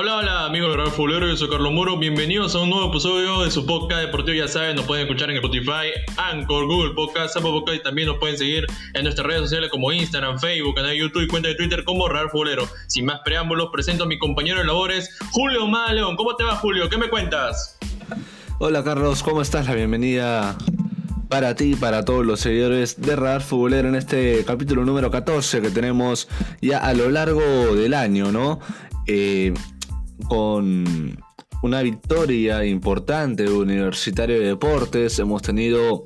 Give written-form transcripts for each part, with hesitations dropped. Hola, hola amigos de Gran Fulero, yo soy Carlos Muro, bienvenidos a un nuevo episodio de su podcast deportivo. Ya saben, nos pueden escuchar en Spotify, Anchor, Google Podcast, Apple Podcast y también nos pueden seguir en nuestras redes sociales como Instagram, Facebook, canal de YouTube y cuenta de Twitter como Real Fulero. Sin más preámbulos, presento a mi compañero de labores, Julio Humada León. ¿Cómo te va, Julio? ¿Qué me cuentas? Hola Carlos, ¿cómo estás? La bienvenida para ti y para todos los seguidores de Radar Futbolero en este capítulo número 14 que tenemos ya a lo largo del año, ¿no? Con una victoria importante de Universitario de Deportes, hemos tenido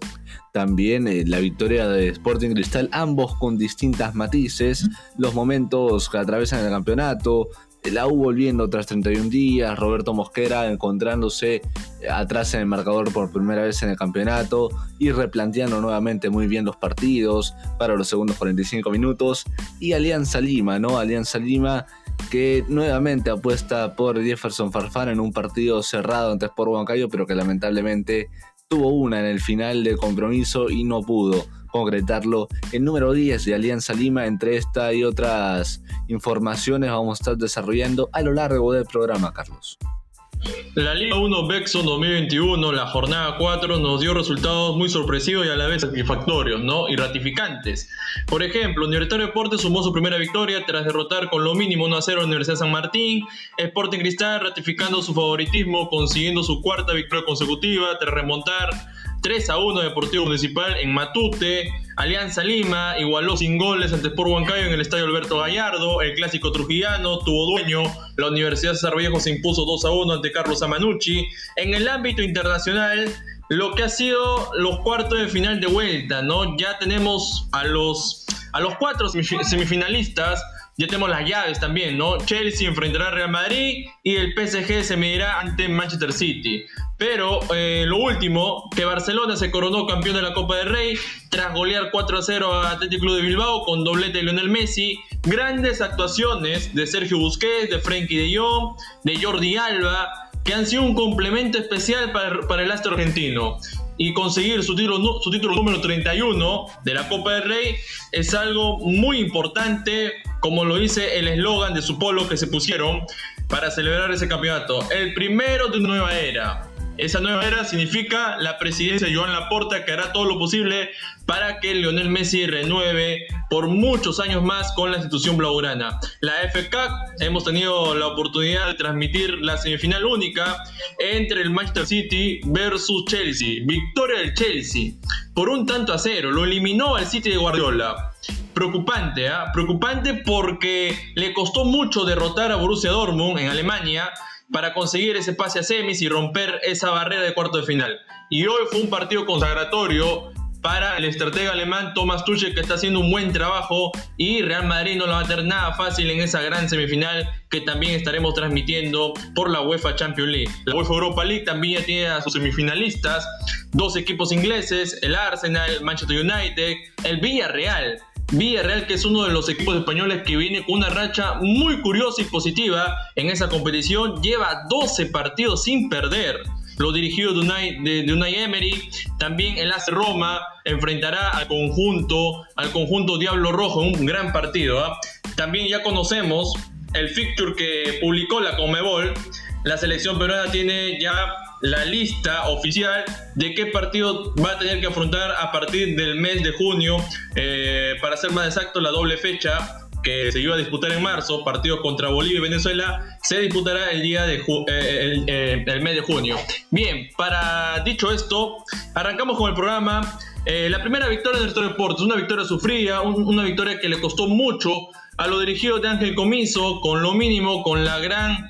también la victoria de Sporting Cristal, ambos con distintas matices, los momentos que atraviesan el campeonato, la U volviendo tras 31 días, Roberto Mosquera encontrándose atrás en el marcador por primera vez en el campeonato y replanteando nuevamente muy bien los partidos para los segundos 45 minutos, y Alianza Lima, ¿no? Alianza Lima que nuevamente apuesta por Jefferson Farfán en un partido cerrado ante Sport Huancayo, pero que lamentablemente tuvo una en el final del compromiso y no pudo concretarlo. El número 10 de Alianza Lima. Entre esta y otras informaciones vamos a estar desarrollando a lo largo del programa, Carlos. La Liga 1 Bexon 2021, la jornada 4, nos dio resultados muy sorpresivos y a la vez satisfactorios, ¿no? Y ratificantes. Por ejemplo, Universitario Deportes sumó su primera victoria tras derrotar con lo mínimo 1-0 a la Universidad San Martín. Sporting Cristal ratificando su favoritismo, consiguiendo su cuarta victoria consecutiva tras remontar 3-1 Deportivo Municipal en Matute. Alianza Lima igualó sin goles ante Sport Huancayo en el Estadio Alberto Gallardo. El clásico trujillano tuvo dueño. La Universidad César Vallejo se impuso 2-1 ante Carlos Amanucci. En el ámbito internacional, lo que ha sido los cuartos de final de vuelta, ¿no? Ya tenemos a los cuatro semifinalistas. Ya tenemos las llaves también, ¿no? Chelsea enfrentará a Real Madrid y el PSG se medirá ante Manchester City. Pero lo último, que Barcelona se coronó campeón de la Copa del Rey tras golear 4-0 a Athletic Club de Bilbao con doblete de Lionel Messi. Grandes actuaciones de Sergio Busquets, de Frenkie de Jong, de Jordi Alba, que han sido un complemento especial para el astro argentino. Y conseguir su título número 31 de la Copa del Rey es algo muy importante, como lo dice el eslogan de su polo que se pusieron para celebrar ese campeonato. El primero de una nueva era. Esa nueva era significa la presidencia de Joan Laporta, que hará todo lo posible para que Lionel Messi renueve por muchos años más con la institución blaugrana. La FA Cup, hemos tenido la oportunidad de transmitir la semifinal única entre el Manchester City versus Chelsea. Victoria del Chelsea por 1-0, lo eliminó al City de Guardiola. Preocupante, preocupante porque le costó mucho derrotar a Borussia Dortmund en Alemania para conseguir ese pase a semis y romper esa barrera de cuarto de final. Y hoy fue un partido consagratorio para el estratega alemán Thomas Tuchel, que está haciendo un buen trabajo, y Real Madrid no la va a tener nada fácil en esa gran semifinal que también estaremos transmitiendo por la UEFA Champions League. La UEFA Europa League también ya tiene a sus semifinalistas, dos equipos ingleses, el Arsenal, el Manchester United, el Villarreal, que es uno de los equipos españoles que viene con una racha muy curiosa y positiva en esa competición. Lleva 12 partidos sin perder. Lo dirigido de Unai Emery. También el AS Roma enfrentará al conjunto Diablo Rojo en un gran partido, También ya conocemos el fixture que publicó la Conmebol. La selección peruana tiene ya la lista oficial de qué partido va a tener que afrontar a partir del mes de junio, para ser más exacto, la doble fecha que se iba a disputar en marzo, partidos contra Bolivia y Venezuela, se disputará el mes de junio. Bien, para dicho esto, arrancamos con el programa. La primera victoria de nuestro deporte, una victoria sufrida, una victoria que le costó mucho a lo dirigido de Ángel Comizzo, con lo mínimo, con la gran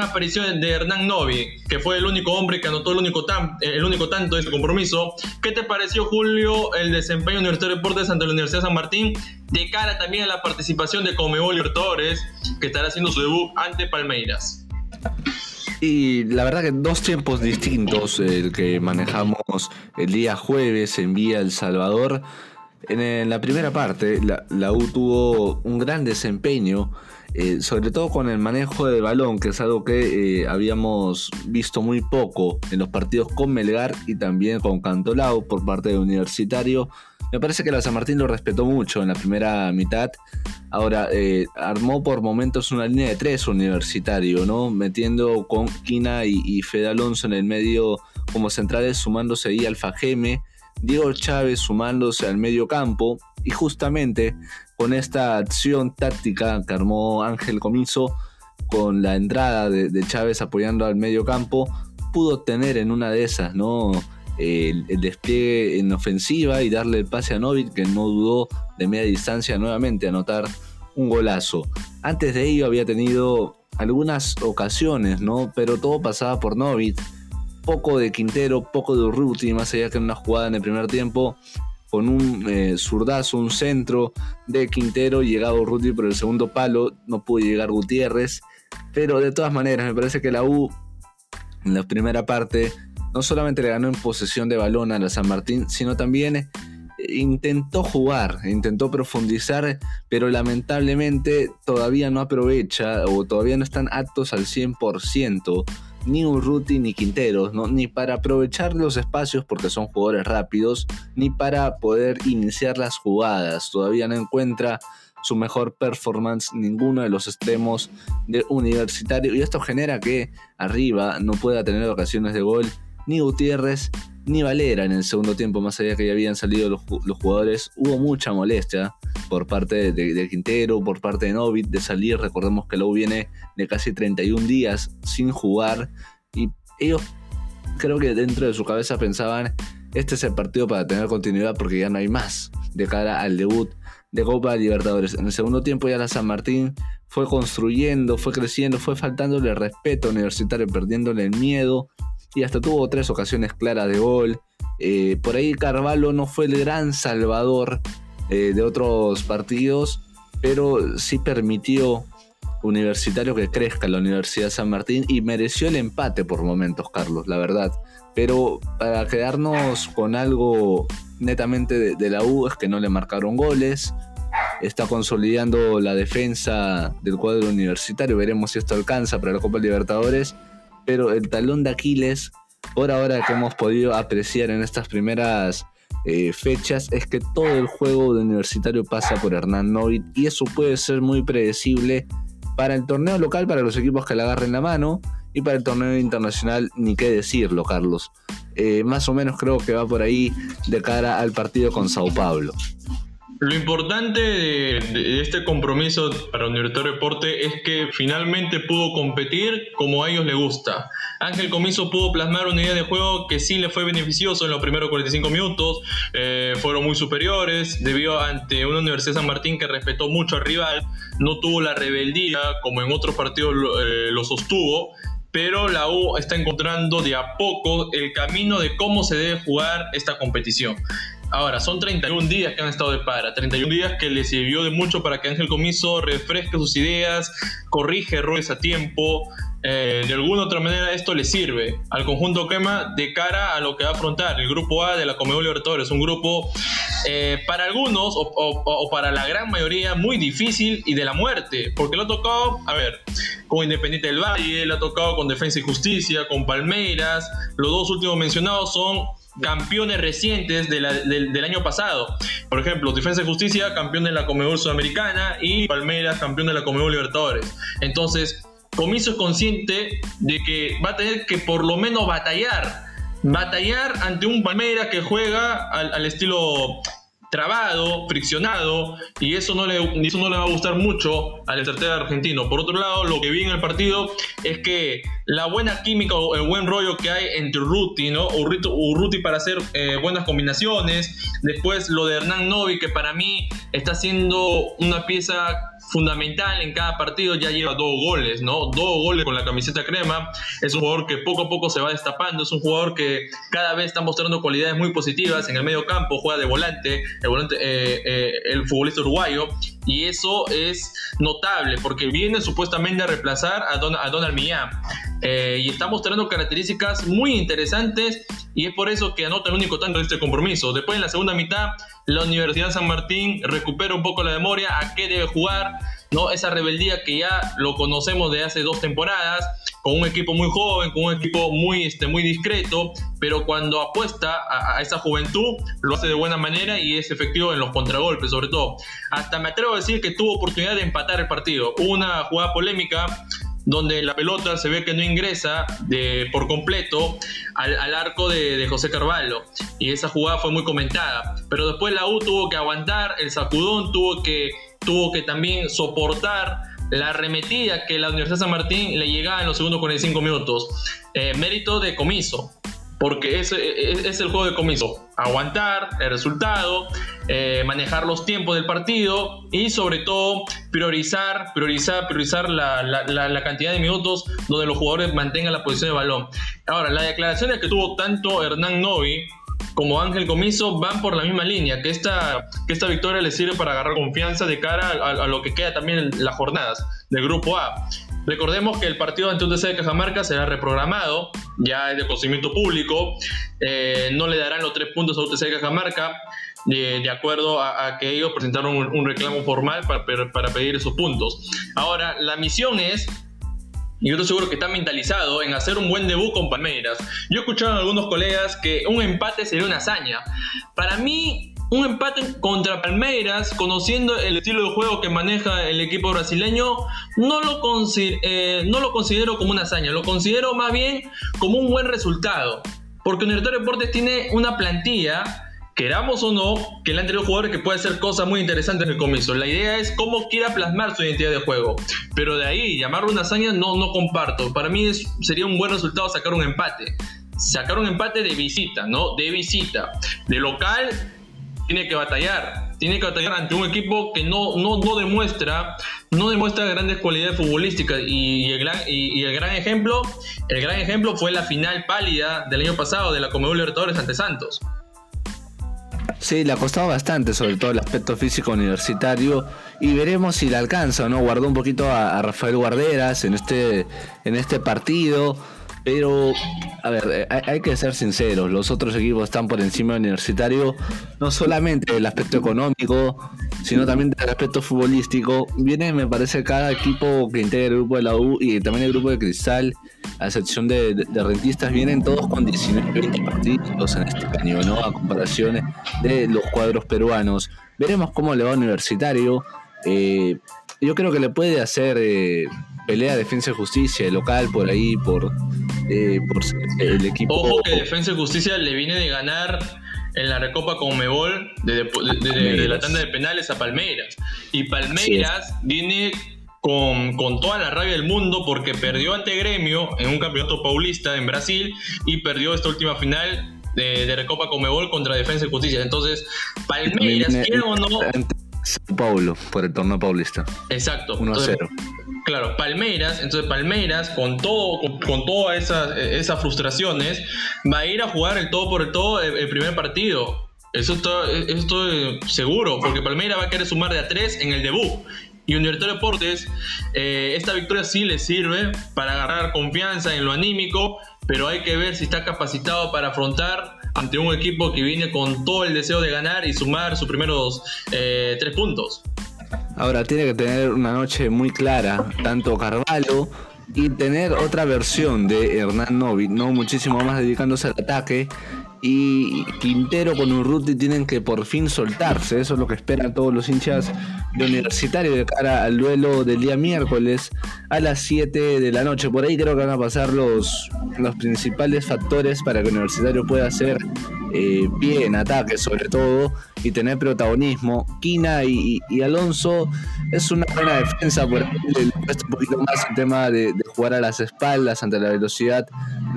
aparición de Hernán Novick, que fue el único hombre que anotó el único tanto de ese compromiso. ¿Qué te pareció, Julio, el desempeño de Universitario de Deportes ante la Universidad San Martín, de cara también a la participación de Conmebol Libertadores, que estará haciendo su debut ante Palmeiras? Y la verdad que dos tiempos distintos, el que manejamos el día jueves en vía El Salvador. En la primera parte, la U tuvo un gran desempeño, sobre todo con el manejo de balón, que es algo que habíamos visto muy poco en los partidos con Melgar y también con Cantolao por parte de Universitario. Me parece que la San Martín lo respetó mucho en la primera mitad. Ahora, armó por momentos una línea de tres Universitario, ¿no? Metiendo con Quina y Fede Alonso en el medio como centrales, sumándose ahí al Fajeme, Diego Chávez sumándose al medio campo, y justamente con esta acción táctica que armó Ángel Comizzo, con la entrada de Chávez apoyando al medio campo, pudo tener en una de esas, ¿no?, el despliegue en ofensiva y darle el pase a Novick, que no dudó de media distancia nuevamente a anotar un golazo. Antes de ello había tenido algunas ocasiones, ¿no?, pero todo pasaba por Novick. Poco de Quintero, poco de Urruti, más allá que en una jugada en el primer tiempo con un zurdazo, un centro de Quintero, llegaba Urruti por el segundo palo, no pudo llegar Gutiérrez. Pero de todas maneras me parece que la U en la primera parte no solamente le ganó en posesión de balón a la San Martín, sino también intentó jugar, intentó profundizar, pero lamentablemente todavía no aprovecha, o todavía no están aptos al 100%, ni Urruti ni Quinteros, ¿no?, ni para aprovechar los espacios porque son jugadores rápidos, ni para poder iniciar las jugadas. Todavía no encuentra su mejor performance ninguno de los extremos de Universitario, y esto genera que arriba no pueda tener ocasiones de gol ni Gutiérrez ni Valera en el segundo tiempo. Más allá que ya habían salido los jugadores, hubo mucha molestia por parte de Quintero, por parte de Novick, de salir. Recordemos que la U viene de casi 31 días sin jugar, y ellos creo que dentro de su cabeza pensaban: este es el partido para tener continuidad porque ya no hay más de cara al debut de Copa Libertadores. En el segundo tiempo ya la San Martín fue construyendo, fue creciendo, fue faltándole respeto a Universitario, perdiéndole el miedo, y hasta tuvo tres ocasiones claras de gol. Por ahí Carvalho no fue el gran salvador de otros partidos, pero sí permitió Universitario que crezca la Universidad San Martín, y mereció el empate por momentos, Carlos, la verdad. Pero para quedarnos con algo netamente de la U, es que no le marcaron goles. Está consolidando la defensa del cuadro universitario, veremos si esto alcanza para la Copa Libertadores, pero el talón de Aquiles, por ahora, que hemos podido apreciar en estas primeras fechas, es que todo el juego de Universitario pasa por Hernán Novick, y eso puede ser muy predecible para el torneo local, para los equipos que le agarren la mano, y para el torneo internacional ni qué decirlo, Carlos. Más o menos creo que va por ahí de cara al partido con Sao Paulo. Lo importante de este compromiso para Universitario Deportes es que finalmente pudo competir como a ellos les gusta. Ángel Comizzo pudo plasmar una idea de juego que sí le fue beneficioso en los primeros 45 minutos. Fueron muy superiores, debido ante una Universidad San Martín que respetó mucho al rival, no tuvo la rebeldía como en otros partidos lo sostuvo, pero la U está encontrando de a poco el camino de cómo se debe jugar esta competición. Ahora, son 31 días que han estado de para, 31 días que le sirvió de mucho para que Ángel Comizzo refresque sus ideas, corrige errores a tiempo. De alguna otra manera esto le sirve al conjunto Quema de cara a lo que va a afrontar el grupo A de la Conmebol Libertadores, un grupo para algunos o para la gran mayoría muy difícil y de la muerte, porque lo ha tocado, a ver, con Independiente del Valle, lo ha tocado con Defensa y Justicia, con Palmeiras. Los dos últimos mencionados son campeones recientes del año pasado. Por ejemplo, Defensa y Justicia, campeón de la Conmebol Sudamericana, y Palmeiras, campeón de la Conmebol Libertadores. Entonces Comizzo es consciente de que va a tener que por lo menos batallar ante un Palmeiras que juega al estilo trabado, friccionado, y eso no le va a gustar mucho al estratega argentino. Por otro lado, lo que vi en el partido es que la buena química o el buen rollo que hay entre Urruti, ¿no? Urruti para hacer buenas combinaciones. Después lo de Hernán Novick, que para mí está siendo una pieza fundamental en cada partido. Ya lleva 2 goles, ¿no? 2 goles con la camiseta crema. Es un jugador que poco a poco se va destapando. Es un jugador que cada vez está mostrando cualidades muy positivas en el medio campo. Juega de volante, el futbolista uruguayo, y eso es notable porque viene supuestamente a reemplazar a Donald Millán, y está mostrando características muy interesantes, y es por eso que anota el único tanto de este compromiso. Después, en la segunda mitad, la Universidad San Martín recupera un poco la memoria a qué debe jugar, ¿no? Esa rebeldía que ya lo conocemos de hace 2 temporadas, con un equipo muy joven, con un equipo muy discreto, pero cuando apuesta a esa juventud lo hace de buena manera y es efectivo en los contragolpes, sobre todo. Hasta me atrevo a decir que tuvo oportunidad de empatar el partido. Hubo una jugada polémica donde la pelota se ve que no ingresa por completo al arco de José Carvalho, y esa jugada fue muy comentada, pero después la U tuvo que aguantar el sacudón, tuvo que también soportar la arremetida que la Universidad San Martín le llegaba en los segundos 45 minutos. Mérito de Comizzo, porque es el juego de Comizzo: aguantar el resultado, manejar los tiempos del partido y sobre todo priorizar la cantidad de minutos donde los jugadores mantengan la posición de balón. Ahora, las declaraciones que tuvo tanto Hernán Novick como Ángel Comizzo van por la misma línea, que esta victoria les sirve para agarrar confianza de cara a lo que queda también en las jornadas del Grupo A. Recordemos que el partido ante UTC de Cajamarca será reprogramado, ya es de conocimiento público. No le darán los 3 puntos a UTC de Cajamarca, de acuerdo a que ellos presentaron un reclamo formal para pedir esos puntos. Ahora, la misión es, y yo estoy seguro que está mentalizado en hacer un buen debut con Palmeiras. Yo he escuchado a algunos colegas que un empate sería una hazaña. Para mí, un empate contra Palmeiras, conociendo el estilo de juego que maneja el equipo brasileño, no lo considero como una hazaña. Lo considero más bien como un buen resultado, porque Universitario de Deportes tiene una plantilla, queramos o no, que le han traído jugadores que puede hacer cosas muy interesantes en el comienzo. La idea es cómo quiera plasmar su identidad de juego, pero de ahí llamarlo una hazaña no comparto. Para mí sería un buen resultado sacar un empate. Sacar un empate de visita, ¿no? De visita. De local tiene que batallar ante un equipo que no demuestra grandes cualidades futbolísticas, y el gran ejemplo fue la final pálida del año pasado de la Conmebol Libertadores ante Santos. Sí, le ha costado bastante, sobre todo el aspecto físico universitario, y veremos si le alcanza o no. Guardó un poquito a Rafael Guarderas en este partido, pero a ver, hay que ser sinceros, los otros equipos están por encima del universitario, no solamente del aspecto económico, sino también del aspecto futbolístico. Viene, me parece, cada equipo que integra el grupo de la U y también el grupo de Cristal, a excepción de Rentistas, vienen todos con 19, 20 partidos en este año, ¿no? A comparaciones de los cuadros peruanos. Veremos cómo le va al universitario. Yo creo que le puede hacer pelea a Defensa y Justicia, local, por ahí, por el equipo. Ojo que Defensa y Justicia le viene de ganar en la Recopa Conmebol de la tanda de penales a Palmeiras. Y Palmeiras viene con toda la rabia del mundo porque perdió ante Grêmio en un campeonato paulista en Brasil y perdió esta última final de Recopa Conmebol contra Defensa y Justicia. Entonces, Palmeiras, quiera o no, Sao Paulo, por el torneo paulista. Exacto. 1-0. Claro, Palmeiras con todas esas frustraciones va a ir a jugar el todo por el todo el primer partido. Eso estoy seguro, porque Palmeiras va a querer sumar de a 3 en el debut. Y Universitario de Deportes, esta victoria sí le sirve para agarrar confianza en lo anímico, pero hay que ver si está capacitado para afrontar ante un equipo que viene con todo el deseo de ganar y sumar sus primeros 3 puntos. Ahora tiene que tener una noche muy clara, tanto Carvalho, y tener otra versión de Hernán Novick, no muchísimo más dedicándose al ataque, y Quintero con Urruti tienen que por fin soltarse. Eso es lo que esperan todos los hinchas de Universitario de cara al duelo del día miércoles a las 7 de la noche. Por ahí creo que van a pasar los principales factores para que Universitario pueda hacer pie en ataque, sobre todo, y tener protagonismo. Quina y Alonso es una buena defensa, por ahí le cuesta un poquito más el tema de jugar a las espaldas ante la velocidad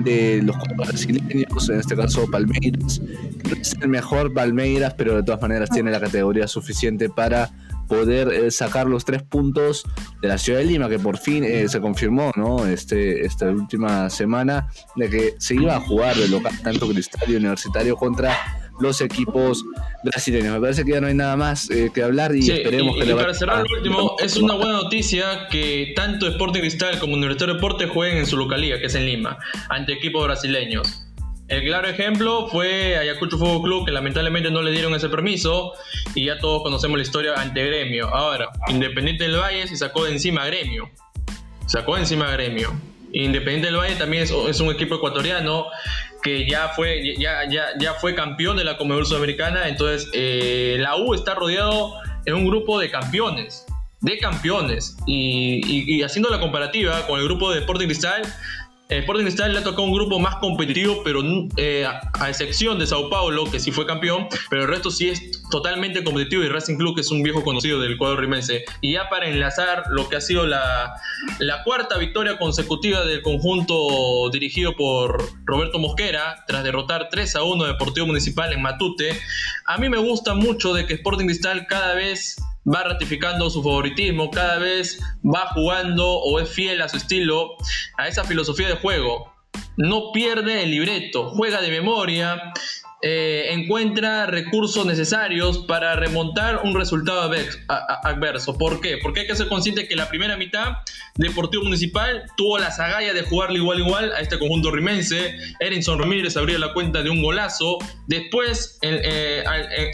de los brasileños, en este caso Palmeiras. No es el mejor Palmeiras, pero de todas maneras tiene la categoría suficiente para poder sacar los 3 puntos de la ciudad de Lima, que por fin se confirmó, ¿no? Esta última semana, de que se iba a jugar de local tanto Cristal y Universitario contra los equipos brasileños. Me parece que ya no hay nada más que hablar, y esperemos que... Y para cerrar lo último, es una buena noticia que tanto Sporting Cristal como Universitario de Deportes jueguen en su localía, que es en Lima, ante equipos brasileños. El claro ejemplo fue Ayacucho Fútbol Club, que lamentablemente no le dieron ese permiso, y ya todos conocemos la historia ante Grêmio. Ahora, Independiente del Valle se sacó de encima a Grêmio. Independiente del Valle también es un equipo ecuatoriano que ya fue campeón de la Conmebol Sudamericana. Entonces la U está rodeado en un grupo de campeones. Y haciendo la comparativa con el grupo de Sporting Cristal, Sporting Cristal le ha tocado un grupo más competitivo, pero a excepción de Sao Paulo, que sí fue campeón, pero el resto sí es totalmente competitivo, y Racing Club, que es un viejo conocido del cuadro rimense. Y ya para enlazar lo que ha sido la cuarta victoria consecutiva del conjunto dirigido por Roberto Mosquera, tras derrotar 3-1 a Deportivo Municipal en Matute, a mí me gusta mucho de que Sporting Cristal cada vez va ratificando su favoritismo, cada vez va jugando o es fiel a su estilo, a esa filosofía de juego. No pierde el libreto, juega de memoria, encuentra recursos necesarios para remontar un resultado adverso. ¿Por qué? Porque hay que ser consciente que la primera mitad Deportivo Municipal tuvo las agallas de jugarle igual a este conjunto rimense. Erinson Ramírez abría la cuenta de un golazo. Después,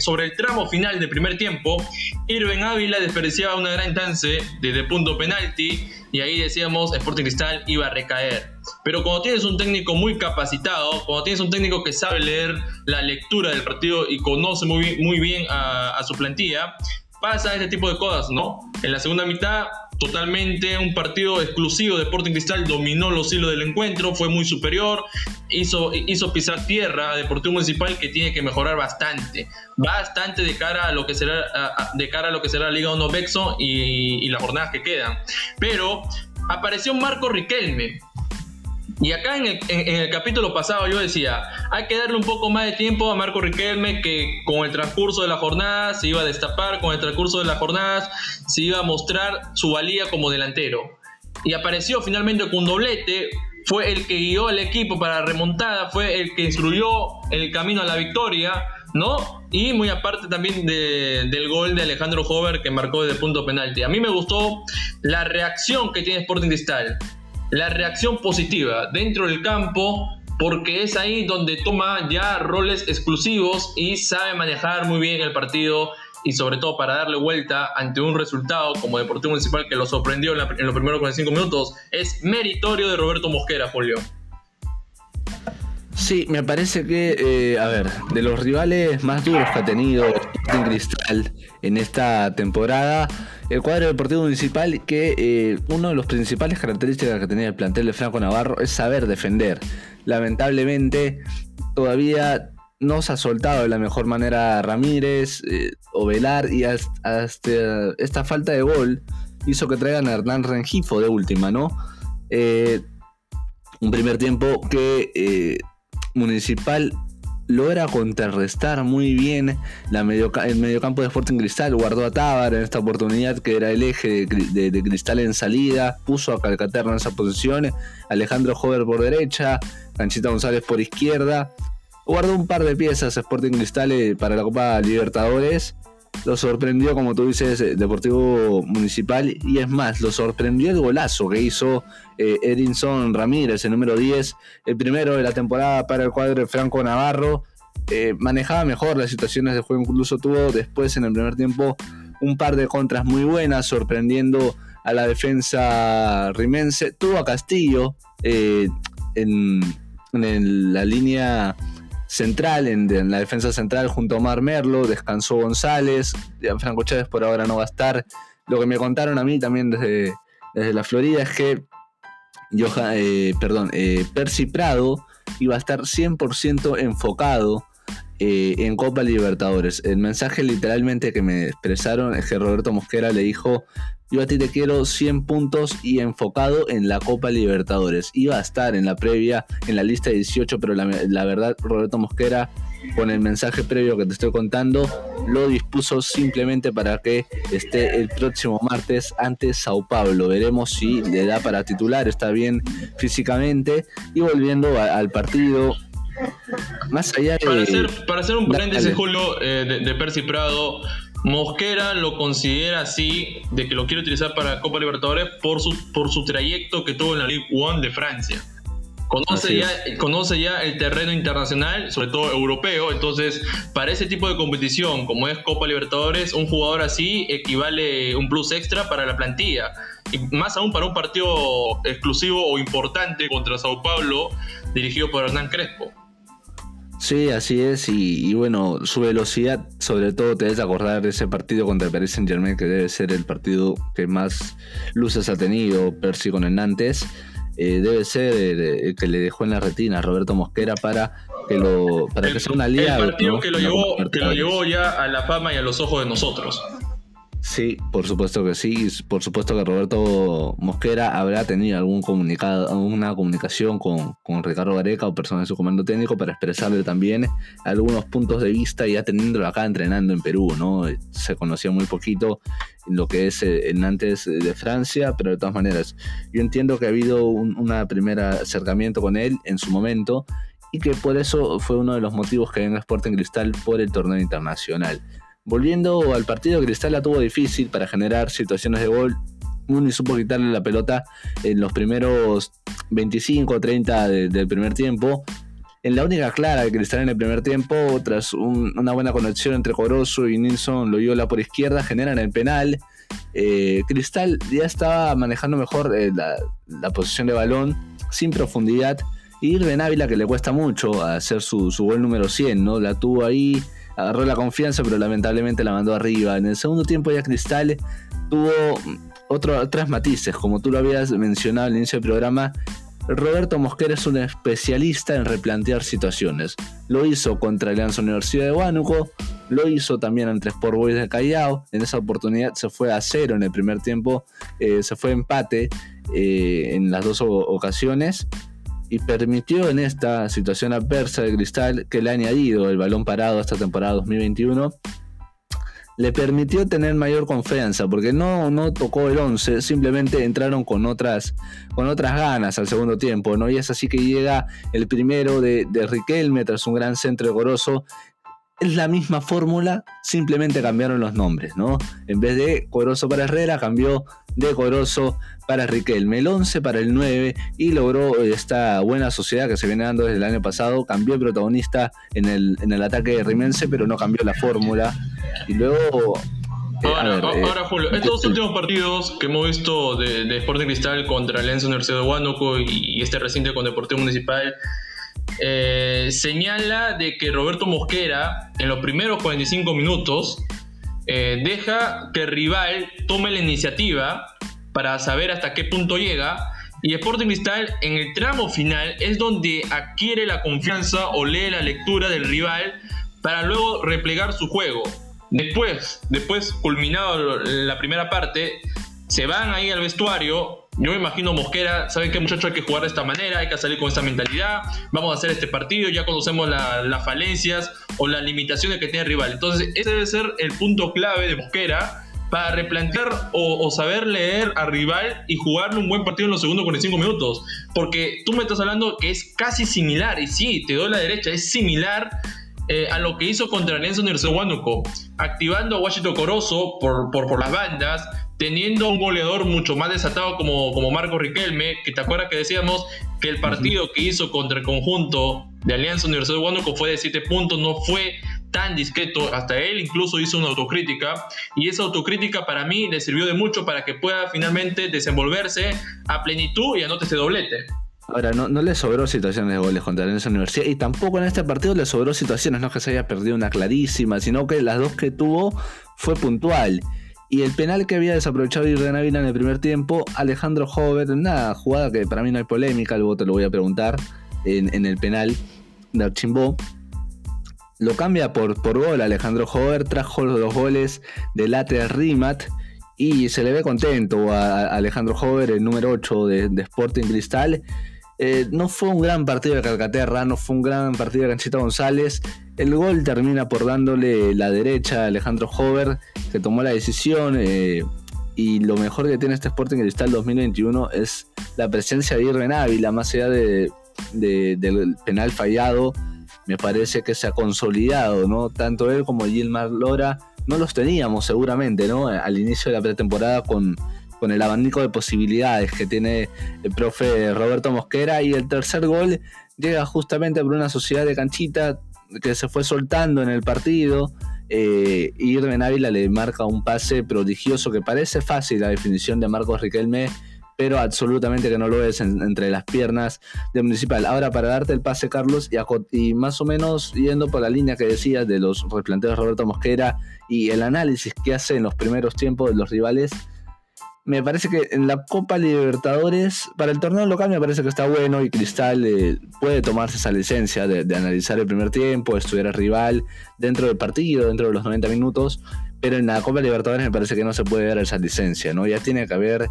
sobre el tramo final del primer tiempo, Irven Ávila desperdiciaba una gran chance desde punto penalti, y ahí decíamos Sporting Cristal iba a recaer. Pero cuando tienes un técnico muy capacitado, cuando tienes un técnico que sabe leer la lectura del partido y conoce muy bien a su plantilla, pasa este tipo de cosas, ¿no? En la segunda mitad, totalmente un partido exclusivo de Sporting Cristal, dominó los hilos del encuentro, fue muy superior, hizo pisar tierra a Deportivo Municipal, que tiene que mejorar bastante de cara a lo que será la Liga 1 Bexo y las jornadas que quedan. Pero apareció Marco Riquelme. Y acá en el capítulo pasado yo decía, hay que darle un poco más de tiempo a Marco Riquelme, que con el transcurso de la jornada se iba a destapar, con el transcurso de las jornadas se iba a mostrar su valía como delantero. Y apareció finalmente con un doblete, fue el que guió al equipo para la remontada, fue el que instruyó el camino a la victoria, ¿no? Y muy aparte también del gol de Alejandro Hover, que marcó desde punto penalti. A mí me gustó la reacción que tiene Sporting Cristal, la reacción positiva dentro del campo, porque es ahí donde toma ya roles exclusivos y sabe manejar muy bien el partido, y sobre todo para darle vuelta ante un resultado como Deportivo Municipal, que lo sorprendió en los primeros 45 minutos. Es meritorio de Roberto Mosquera, Julio. Sí, me parece que, de los rivales más duros que ha tenido Sporting Cristal en esta temporada, el cuadro Deportivo Municipal, que una de las principales características que tenía el plantel de Franco Navarro es saber defender. Lamentablemente, todavía no se ha soltado de la mejor manera Ramírez o Velar, y hasta esta falta de gol hizo que traigan a Hernán Rengifo de última, ¿no? Un primer tiempo que Municipal logra contrarrestar muy bien el mediocampo de Sporting Cristal. Guardó a Tábara en esta oportunidad, que era el eje de Cristal en salida, puso a Calcaterra en esa posición, Alejandro Hover por derecha, Canchita González por izquierda. Guardó un par de piezas Sporting Cristal para la Copa Libertadores. Lo sorprendió, como tú dices, Deportivo Municipal, y es más, lo sorprendió el golazo que hizo Erinson Ramírez, el número 10, el primero de la temporada para el cuadro de Franco Navarro. Manejaba mejor las situaciones de juego, incluso tuvo después en el primer tiempo un par de contras muy buenas, sorprendiendo a la defensa rimense. Tuvo a Castillo en la línea central, en la defensa central, junto a Omar Merlo. Descansó González, Franco Chávez por ahora no va a estar. Lo que me contaron a mí también desde la Florida es que Percy Prado iba a estar 100% enfocado en Copa Libertadores. El mensaje literalmente que me expresaron es que Roberto Mosquera le dijo: yo a ti te quiero 100 puntos y enfocado en la Copa Libertadores. Iba a estar en la previa, en la lista 18, pero la verdad, Roberto Mosquera, con el mensaje previo que te estoy contando, lo dispuso simplemente para que esté el próximo martes ante Sao Paulo. Veremos si le da para titular, está bien físicamente. Y volviendo al partido, más allá de... Para hacer un paréntesis, Julio, de Percy Prado, Mosquera lo considera así, de que lo quiere utilizar para Copa Libertadores por su trayecto que tuvo en la Ligue 1 de Francia. Conoce ya el terreno internacional, sobre todo europeo, entonces para ese tipo de competición como es Copa Libertadores, un jugador así equivale un plus extra para la plantilla, y más aún para un partido exclusivo o importante contra Sao Paulo, dirigido por Hernán Crespo. Sí, así es, y bueno, su velocidad sobre todo te debes acordar de ese partido contra el Paris Saint-Germain, que debe ser el partido que más luces ha tenido Percy con el Nantes. Debe ser el que le dejó en la retina Roberto Mosquera para que sea una liga. El partido, ¿no?, que lo llevó ya a la fama y a los ojos de nosotros. Sí, por supuesto que sí. Por supuesto que Roberto Mosquera habrá tenido alguna comunicación con Ricardo Gareca o personas de su comando técnico para expresarle también algunos puntos de vista, ya teniéndolo acá entrenando en Perú, ¿no? Se conocía muy poquito lo que es el Nantes de Francia, pero de todas maneras, yo entiendo que ha habido un primer acercamiento con él en su momento, y que por eso fue uno de los motivos que venga Sporting Cristal por el torneo internacional. Volviendo al partido, Cristal la tuvo difícil para generar situaciones de gol. Muni supo quitarle la pelota en los primeros 25 o 30 del primer tiempo. En la única clara de Cristal en el primer tiempo, tras una buena conexión entre Corozo y Nilson Loyola por izquierda, generan el penal. Cristal ya estaba manejando mejor la posición de balón, sin profundidad. Y Irven Ávila, que le cuesta mucho hacer su gol número 100, ¿no? La tuvo ahí, agarró la confianza, pero lamentablemente la mandó arriba. En el segundo tiempo ya Cristal tuvo otras matices, como tú lo habías mencionado al inicio del programa. Roberto Mosquera es un especialista en replantear situaciones. Lo hizo contra Alianza Universidad de Huánuco, lo hizo también ante Sport Boys de Callao. En esa oportunidad se fue a 0 en el primer tiempo, se fue empate en las dos ocasiones, y permitió en esta situación adversa de Cristal, que le ha añadido el balón parado esta temporada 2021, le permitió tener mayor confianza, porque no tocó el 11, simplemente entraron con otras ganas al segundo tiempo, ¿no? Y es así que llega el primero de Riquelme tras un gran centro de Corozo. Es la misma fórmula, simplemente cambiaron los nombres, ¿no? En vez de Corozo para Herrera, cambió de Corozo para Riquelme, el 11 para el 9, y logró esta buena sociedad que se viene dando desde el año pasado. Cambió el protagonista en el ataque de Rimense, pero no cambió la fórmula. Y luego... Ahora, Julio, estos últimos partidos que hemos visto de Sporting Cristal contra Alianza Universidad de Huánuco y este reciente con Deportivo Municipal, señala de que Roberto Mosquera en los primeros 45 minutos deja que el rival tome la iniciativa para saber hasta qué punto llega, y Sporting Cristal en el tramo final es donde adquiere la confianza o lee la lectura del rival para luego replegar su juego. Después culminado la primera parte, se van ahí al vestuario. Yo me imagino Mosquera, ¿saben qué, muchachos? Hay que jugar de esta manera, hay que salir con esta mentalidad, vamos a hacer este partido, ya conocemos las falencias o las limitaciones que tiene el rival. Entonces ese debe ser el punto clave de Mosquera para replantear o saber leer al rival y jugarle un buen partido en los segundos 45 minutos, porque tú me estás hablando que es casi similar, y sí, te doy la derecha, es similar a lo que hizo contra Alianza Universidad de Huánuco, activando a Washington Corozo por las bandas, teniendo un goleador mucho más desatado como Marco Riquelme, que te acuerdas que decíamos que el partido que hizo contra el conjunto de Alianza Universidad de Huánuco fue de 7 puntos, no fue tan discreto, hasta él incluso hizo una autocrítica, y esa autocrítica para mí le sirvió de mucho para que pueda finalmente desenvolverse a plenitud y anote este doblete. Ahora, no le sobró situaciones de goles contra Alianza Universidad, y tampoco en este partido le sobró situaciones, no que se haya perdido una clarísima, sino que las dos que tuvo fue puntual. Y el penal que había desaprovechado Irven Ávila en el primer tiempo, Alejandro Jover, una jugada que para mí no hay polémica, luego te lo voy a preguntar, en el penal de Archimbó, lo cambia por gol. Alejandro Jover trajo los dos goles de Late Rimat, y se le ve contento a Alejandro Jover, el número 8 de Sporting Cristal. No fue un gran partido de Calcaterra, no fue un gran partido de Canchita González. El gol termina por dándole la derecha a Alejandro Jover, que tomó la decisión, y lo mejor que tiene este Sporting Cristal 2021 es la presencia de Irven Ávila, más allá del penal fallado. Me parece que se ha consolidado, ¿no? Tanto él como Gilmar Lora no los teníamos seguramente, ¿no? Al inicio de la pretemporada con con el abanico de posibilidades que tiene el profe Roberto Mosquera. Y el tercer gol llega justamente por una sociedad de canchita que se fue soltando en el partido. Irven Ávila le marca un pase prodigioso que parece fácil, la definición de Marco Riquelme, pero absolutamente que no lo es, entre las piernas de Municipal. Ahora, para darte el pase, Carlos, y más o menos yendo por la línea que decías de los replanteos de Roberto Mosquera y el análisis que hace en los primeros tiempos de los rivales, me parece que en la Copa Libertadores, para el torneo local, me parece que está bueno, y Cristal puede tomarse esa licencia de analizar el primer tiempo, estudiar al rival dentro del partido, dentro de los 90 minutos, pero en la Copa Libertadores me parece que no se puede dar esa licencia, ¿no? Ya tiene que haber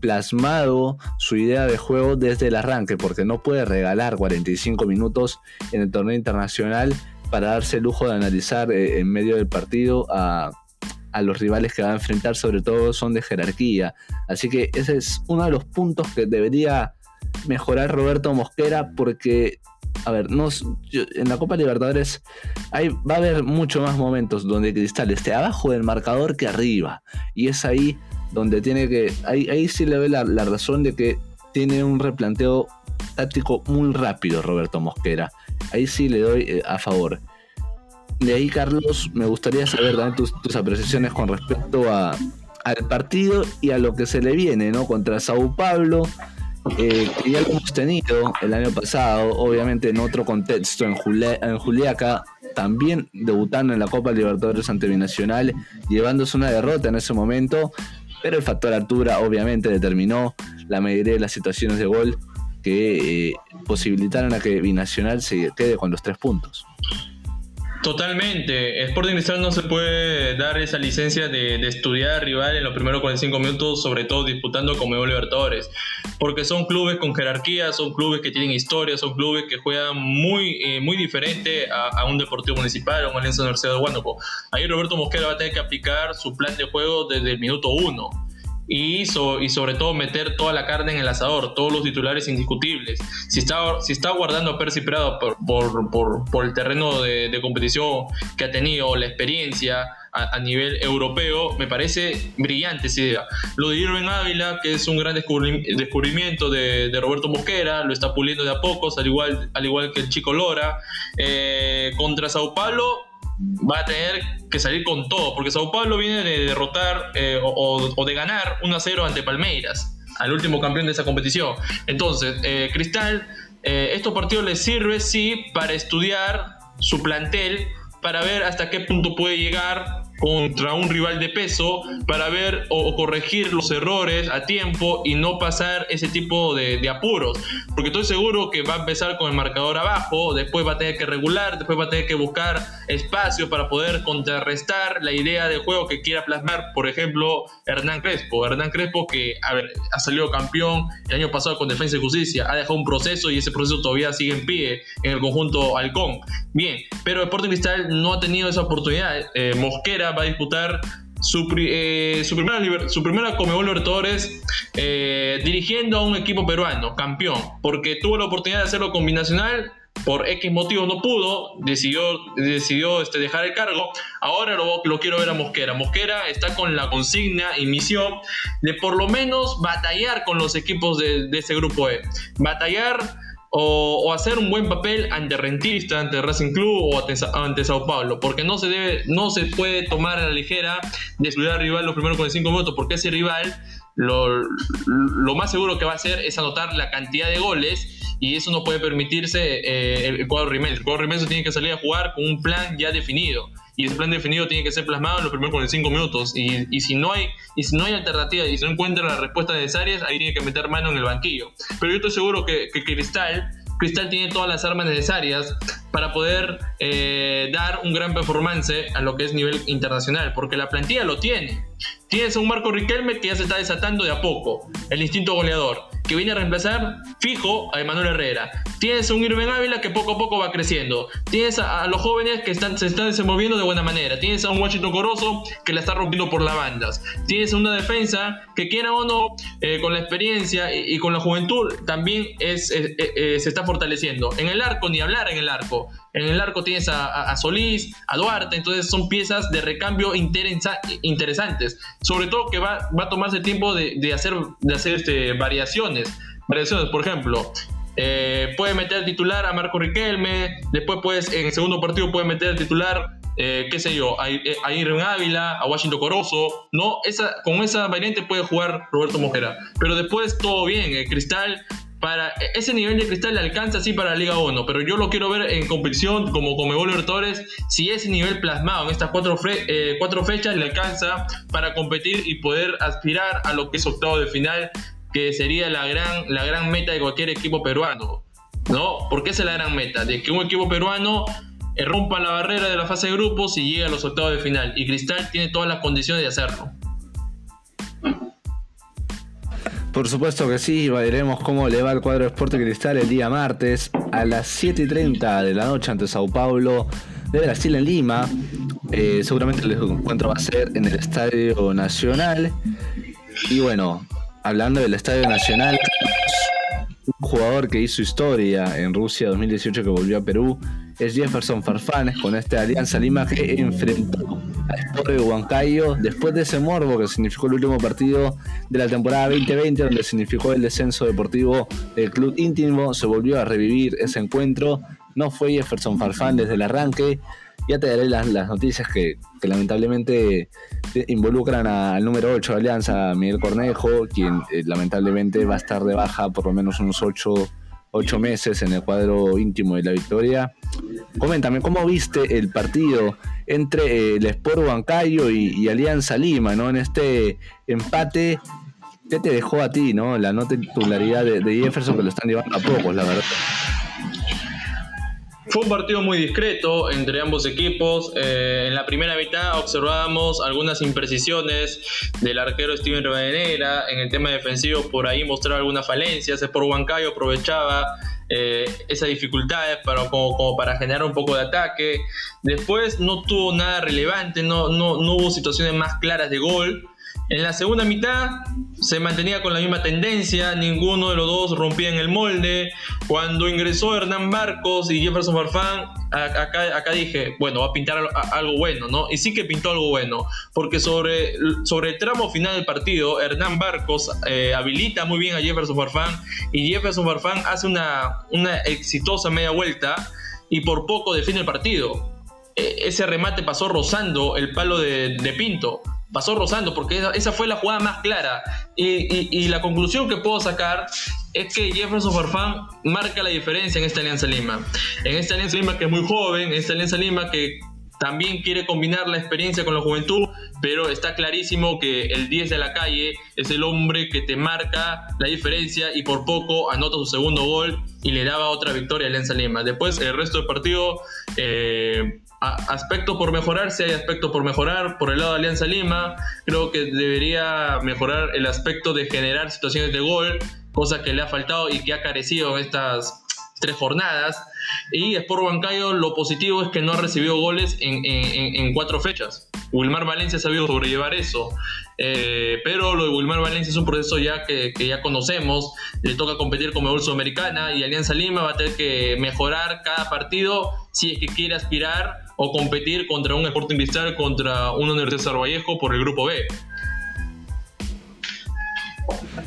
plasmado su idea de juego desde el arranque, porque no puede regalar 45 minutos en el torneo internacional para darse el lujo de analizar en medio del partido a los rivales que va a enfrentar, sobre todo son de jerarquía. Así que ese es uno de los puntos que debería mejorar Roberto Mosquera, porque, a ver, en la Copa Libertadores va a haber mucho más momentos donde Cristal esté abajo del marcador que arriba, y es ahí donde tiene que, ahí sí le ve la razón de que tiene un replanteo táctico muy rápido Roberto Mosquera, ahí sí le doy a favor. De ahí, Carlos, me gustaría saber también tus apreciaciones con respecto al partido y a lo que se le viene, ¿no? Contra Sao Paulo, que ya lo hemos tenido el año pasado, obviamente en otro contexto, en Juliaca, también debutando en la Copa Libertadores ante Binacional, llevándose una derrota en ese momento, pero el factor altura obviamente determinó la mayoría de las situaciones de gol que posibilitaron a que Binacional se quede con los 3 puntos. Totalmente, Sporting Cristal no se puede dar esa licencia de estudiar al rival en los primeros 45 minutos, sobre todo disputando como Libertadores, porque son clubes con jerarquía, son clubes que tienen historia, son clubes que juegan muy diferente a un Deportivo Municipal, a un Alianza Universidad de Huánuco. Ahí Roberto Mosquera va a tener que aplicar su plan de juego desde el minuto 1 y sobre todo meter toda la carne en el asador, todos los titulares indiscutibles. Si está guardando a Percy Prado por el terreno de competición que ha tenido, la experiencia a nivel europeo, me parece brillante esa idea. Lo de Irven Ávila, que es un gran descubrimiento de Roberto Mosquera, lo está puliendo de a pocos, al igual que el chico Lora. Contra Sao Paulo va a tener que salir con todo, porque Sao Paulo viene de derrotar o de ganar 1-0 ante Palmeiras, al último campeón de esa competición. Entonces, Cristal, estos partidos les sirve, sí, para estudiar su plantel, para ver hasta qué punto puede llegar contra un rival de peso, para ver o corregir los errores a tiempo y no pasar ese tipo de apuros, porque estoy seguro que va a empezar con el marcador abajo, después va a tener que regular, después va a tener que buscar espacio para poder contrarrestar la idea de juego que quiera plasmar, por ejemplo, Hernán Crespo, que ha salido campeón el año pasado con Defensa y Justicia, ha dejado un proceso y ese proceso todavía sigue en pie en el conjunto halcón. Bien, pero Sporting Cristal no ha tenido esa oportunidad. Mosquera va a disputar su primera Conmebol Libertadores dirigiendo a un equipo peruano campeón, porque tuvo la oportunidad de hacerlo con Binacional, por X motivos no pudo, decidió dejar el cargo. Ahora lo quiero ver a Mosquera está con la consigna y misión de por lo menos batallar con los equipos de ese grupo E, batallar o hacer un buen papel ante Rentista, ante Racing Club o ante Sao Paulo, porque no se puede tomar a la ligera de estudiar al rival los primeros 45 minutos, porque ese rival lo más seguro que va a hacer es anotar la cantidad de goles, y eso no puede permitirse el cuadro Rimenso. El cuadro Rimenso tiene que salir a jugar con un plan ya definido, y ese plan definido tiene que ser plasmado en los primeros 45 minutos, y si no hay alternativa y si no encuentra las respuestas necesarias, ahí tiene que meter mano en el banquillo. Pero yo estoy seguro que Cristal tiene todas las armas necesarias para poder dar un gran performance a lo que es nivel internacional, porque la plantilla lo tiene. Tienes a un Marco Riquelme que ya se está desatando de a poco, el instinto goleador, que viene a reemplazar fijo a Emanuel Herrera. Tienes a un Irven Ávila que poco a poco va creciendo. Tienes a los jóvenes que se están desenvolviendo de buena manera. Tienes a un Washington Corozo que la está rompiendo por las bandas. Tienes a una defensa que, quiera o no, con la experiencia y con la juventud, también se está fortaleciendo. En el arco, ni hablar en el arco. En el arco tienes a Solís, a Duarte, entonces son piezas de recambio interesantes. Sobre todo que va a tomarse tiempo de hacer variaciones. Por ejemplo, puede meter al titular a Marco Riquelme, después pues en el segundo partido puede meter al titular a Irven Ávila, a Washington Corozo, ¿no? Con esa variante puede jugar Roberto Mosquera. Pero después todo bien, el Cristal, para ese nivel de Cristal le alcanza sí para la Liga 1, pero yo lo quiero ver en competición como Conmebol Libertadores, si ese nivel plasmado en estas cuatro fechas le alcanza para competir y poder aspirar a lo que es octavo de final, que sería la gran meta de cualquier equipo peruano, ¿no? Porque esa es la gran meta, de que un equipo peruano rompa la barrera de la fase de grupos y llega a los octavos de final, y Cristal tiene todas las condiciones de hacerlo. Por supuesto que sí, veremos cómo le va el cuadro de Sporting Cristal el día martes a las 7:30 de la noche ante Sao Paulo de Brasil en Lima. Seguramente el encuentro va a ser en el Estadio Nacional. Y bueno, hablando del Estadio Nacional, un jugador que hizo historia en Rusia 2018 que volvió a Perú es Jefferson Farfán, con esta Alianza Lima que enfrentó a Sporting de Huancayo después de ese morbo que significó el último partido de la temporada 2020, donde significó el descenso deportivo del club íntimo. Se volvió a revivir ese encuentro, no fue Jefferson Farfán desde el arranque. Ya te daré las noticias que lamentablemente involucran al número 8 de Alianza, Miguel Cornejo, quien lamentablemente va a estar de baja por lo menos unos 8 meses en el cuadro íntimo de la Victoria. Coméntame, ¿cómo viste el partido entre el Sport Huancayo y Alianza Lima, ¿no? En este empate, ¿qué te dejó a ti, ¿no? La no titularidad de Jefferson, que lo están llevando a pocos, la verdad. Fue un partido muy discreto entre ambos equipos. En la primera mitad observábamos algunas imprecisiones del arquero Steven Rivadeneira en el tema defensivo, por ahí mostraba algunas falencias. Sport Huancayo aprovechaba esas dificultades como para generar un poco de ataque. Después no tuvo nada relevante, no hubo situaciones más claras de gol. En la segunda mitad se mantenía con la misma tendencia, ninguno de los dos rompía en el molde. Cuando ingresó Hernán Barcos y Jefferson Farfán, acá dije, bueno, va a pintar algo bueno, ¿no? Y sí que pintó algo bueno, porque sobre el tramo final del partido, Hernán Barcos habilita muy bien a Jefferson Farfán, y Jefferson Farfán hace una exitosa media vuelta y por poco define el partido. Ese remate pasó rozando el palo de Pinto. Pasó rozando, porque esa fue la jugada más clara. Y la conclusión que puedo sacar es que Jefferson Farfán marca la diferencia en esta Alianza Lima. En esta Alianza Lima que es muy joven, en esta Alianza Lima que también quiere combinar la experiencia con la juventud, pero está clarísimo que el 10 de la calle es el hombre que te marca la diferencia y por poco anota su segundo gol y le daba otra victoria a Alianza Lima. Después, el resto del partido, aspectos por mejorar, si hay aspectos por mejorar. Por el lado de Alianza Lima, creo que debería mejorar el aspecto de generar situaciones de gol, cosa que le ha faltado y que ha carecido en estas 3 jornadas. Y Sport Huancayo, lo positivo es que no ha recibido goles en 4 fechas. Wilmar Valencia ha sabido sobrellevar eso, pero lo de Wilmar Valencia es un proceso ya que ya conocemos. Le toca competir con Conmebol Sudamericana, y Alianza Lima va a tener que mejorar cada partido si es que quiere aspirar o competir contra un Sporting Cristal, contra un Universidad San Martín por el Grupo B.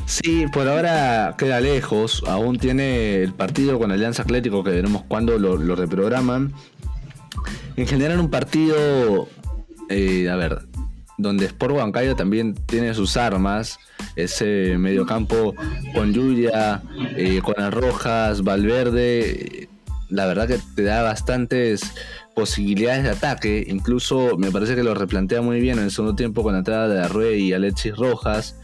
Sí, por ahora queda lejos, aún tiene el partido con Alianza Atlético, que veremos cuándo lo reprograman. En general, un partido, donde Sport Huancayo también tiene sus armas, ese mediocampo con Yuya, con Arrojas, Valverde, la verdad que te da bastantes posibilidades de ataque. Incluso me parece que lo replantea muy bien en el segundo tiempo con la entrada de Arrué y Alexis Rojas.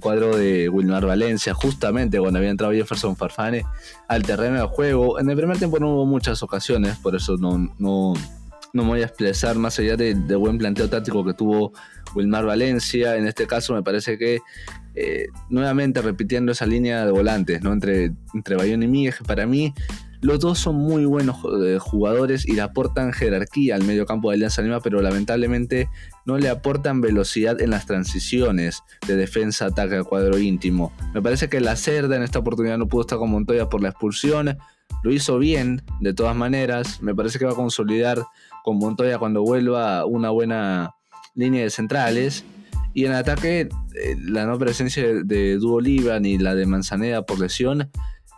Cuadro de Wilmar Valencia, justamente cuando había entrado Jefferson Farfán al terreno de juego. En el primer tiempo no hubo muchas ocasiones, por eso no me voy a expresar más allá de buen planteo táctico que tuvo Wilmar Valencia. En este caso me parece que nuevamente repitiendo esa línea de volantes, ¿no? entre Bayón y Míguez, que para mí los dos son muy buenos jugadores y le aportan jerarquía al mediocampo de Alianza Lima, pero lamentablemente no le aportan velocidad en las transiciones de defensa-ataque al cuadro íntimo. Me parece que la Cerda en esta oportunidad no pudo estar con Montoya por la expulsión. Lo hizo bien, de todas maneras. Me parece que va a consolidar con Montoya cuando vuelva una buena línea de centrales. Y en ataque, la no presencia de Du Oliva ni la de Manzaneda por lesión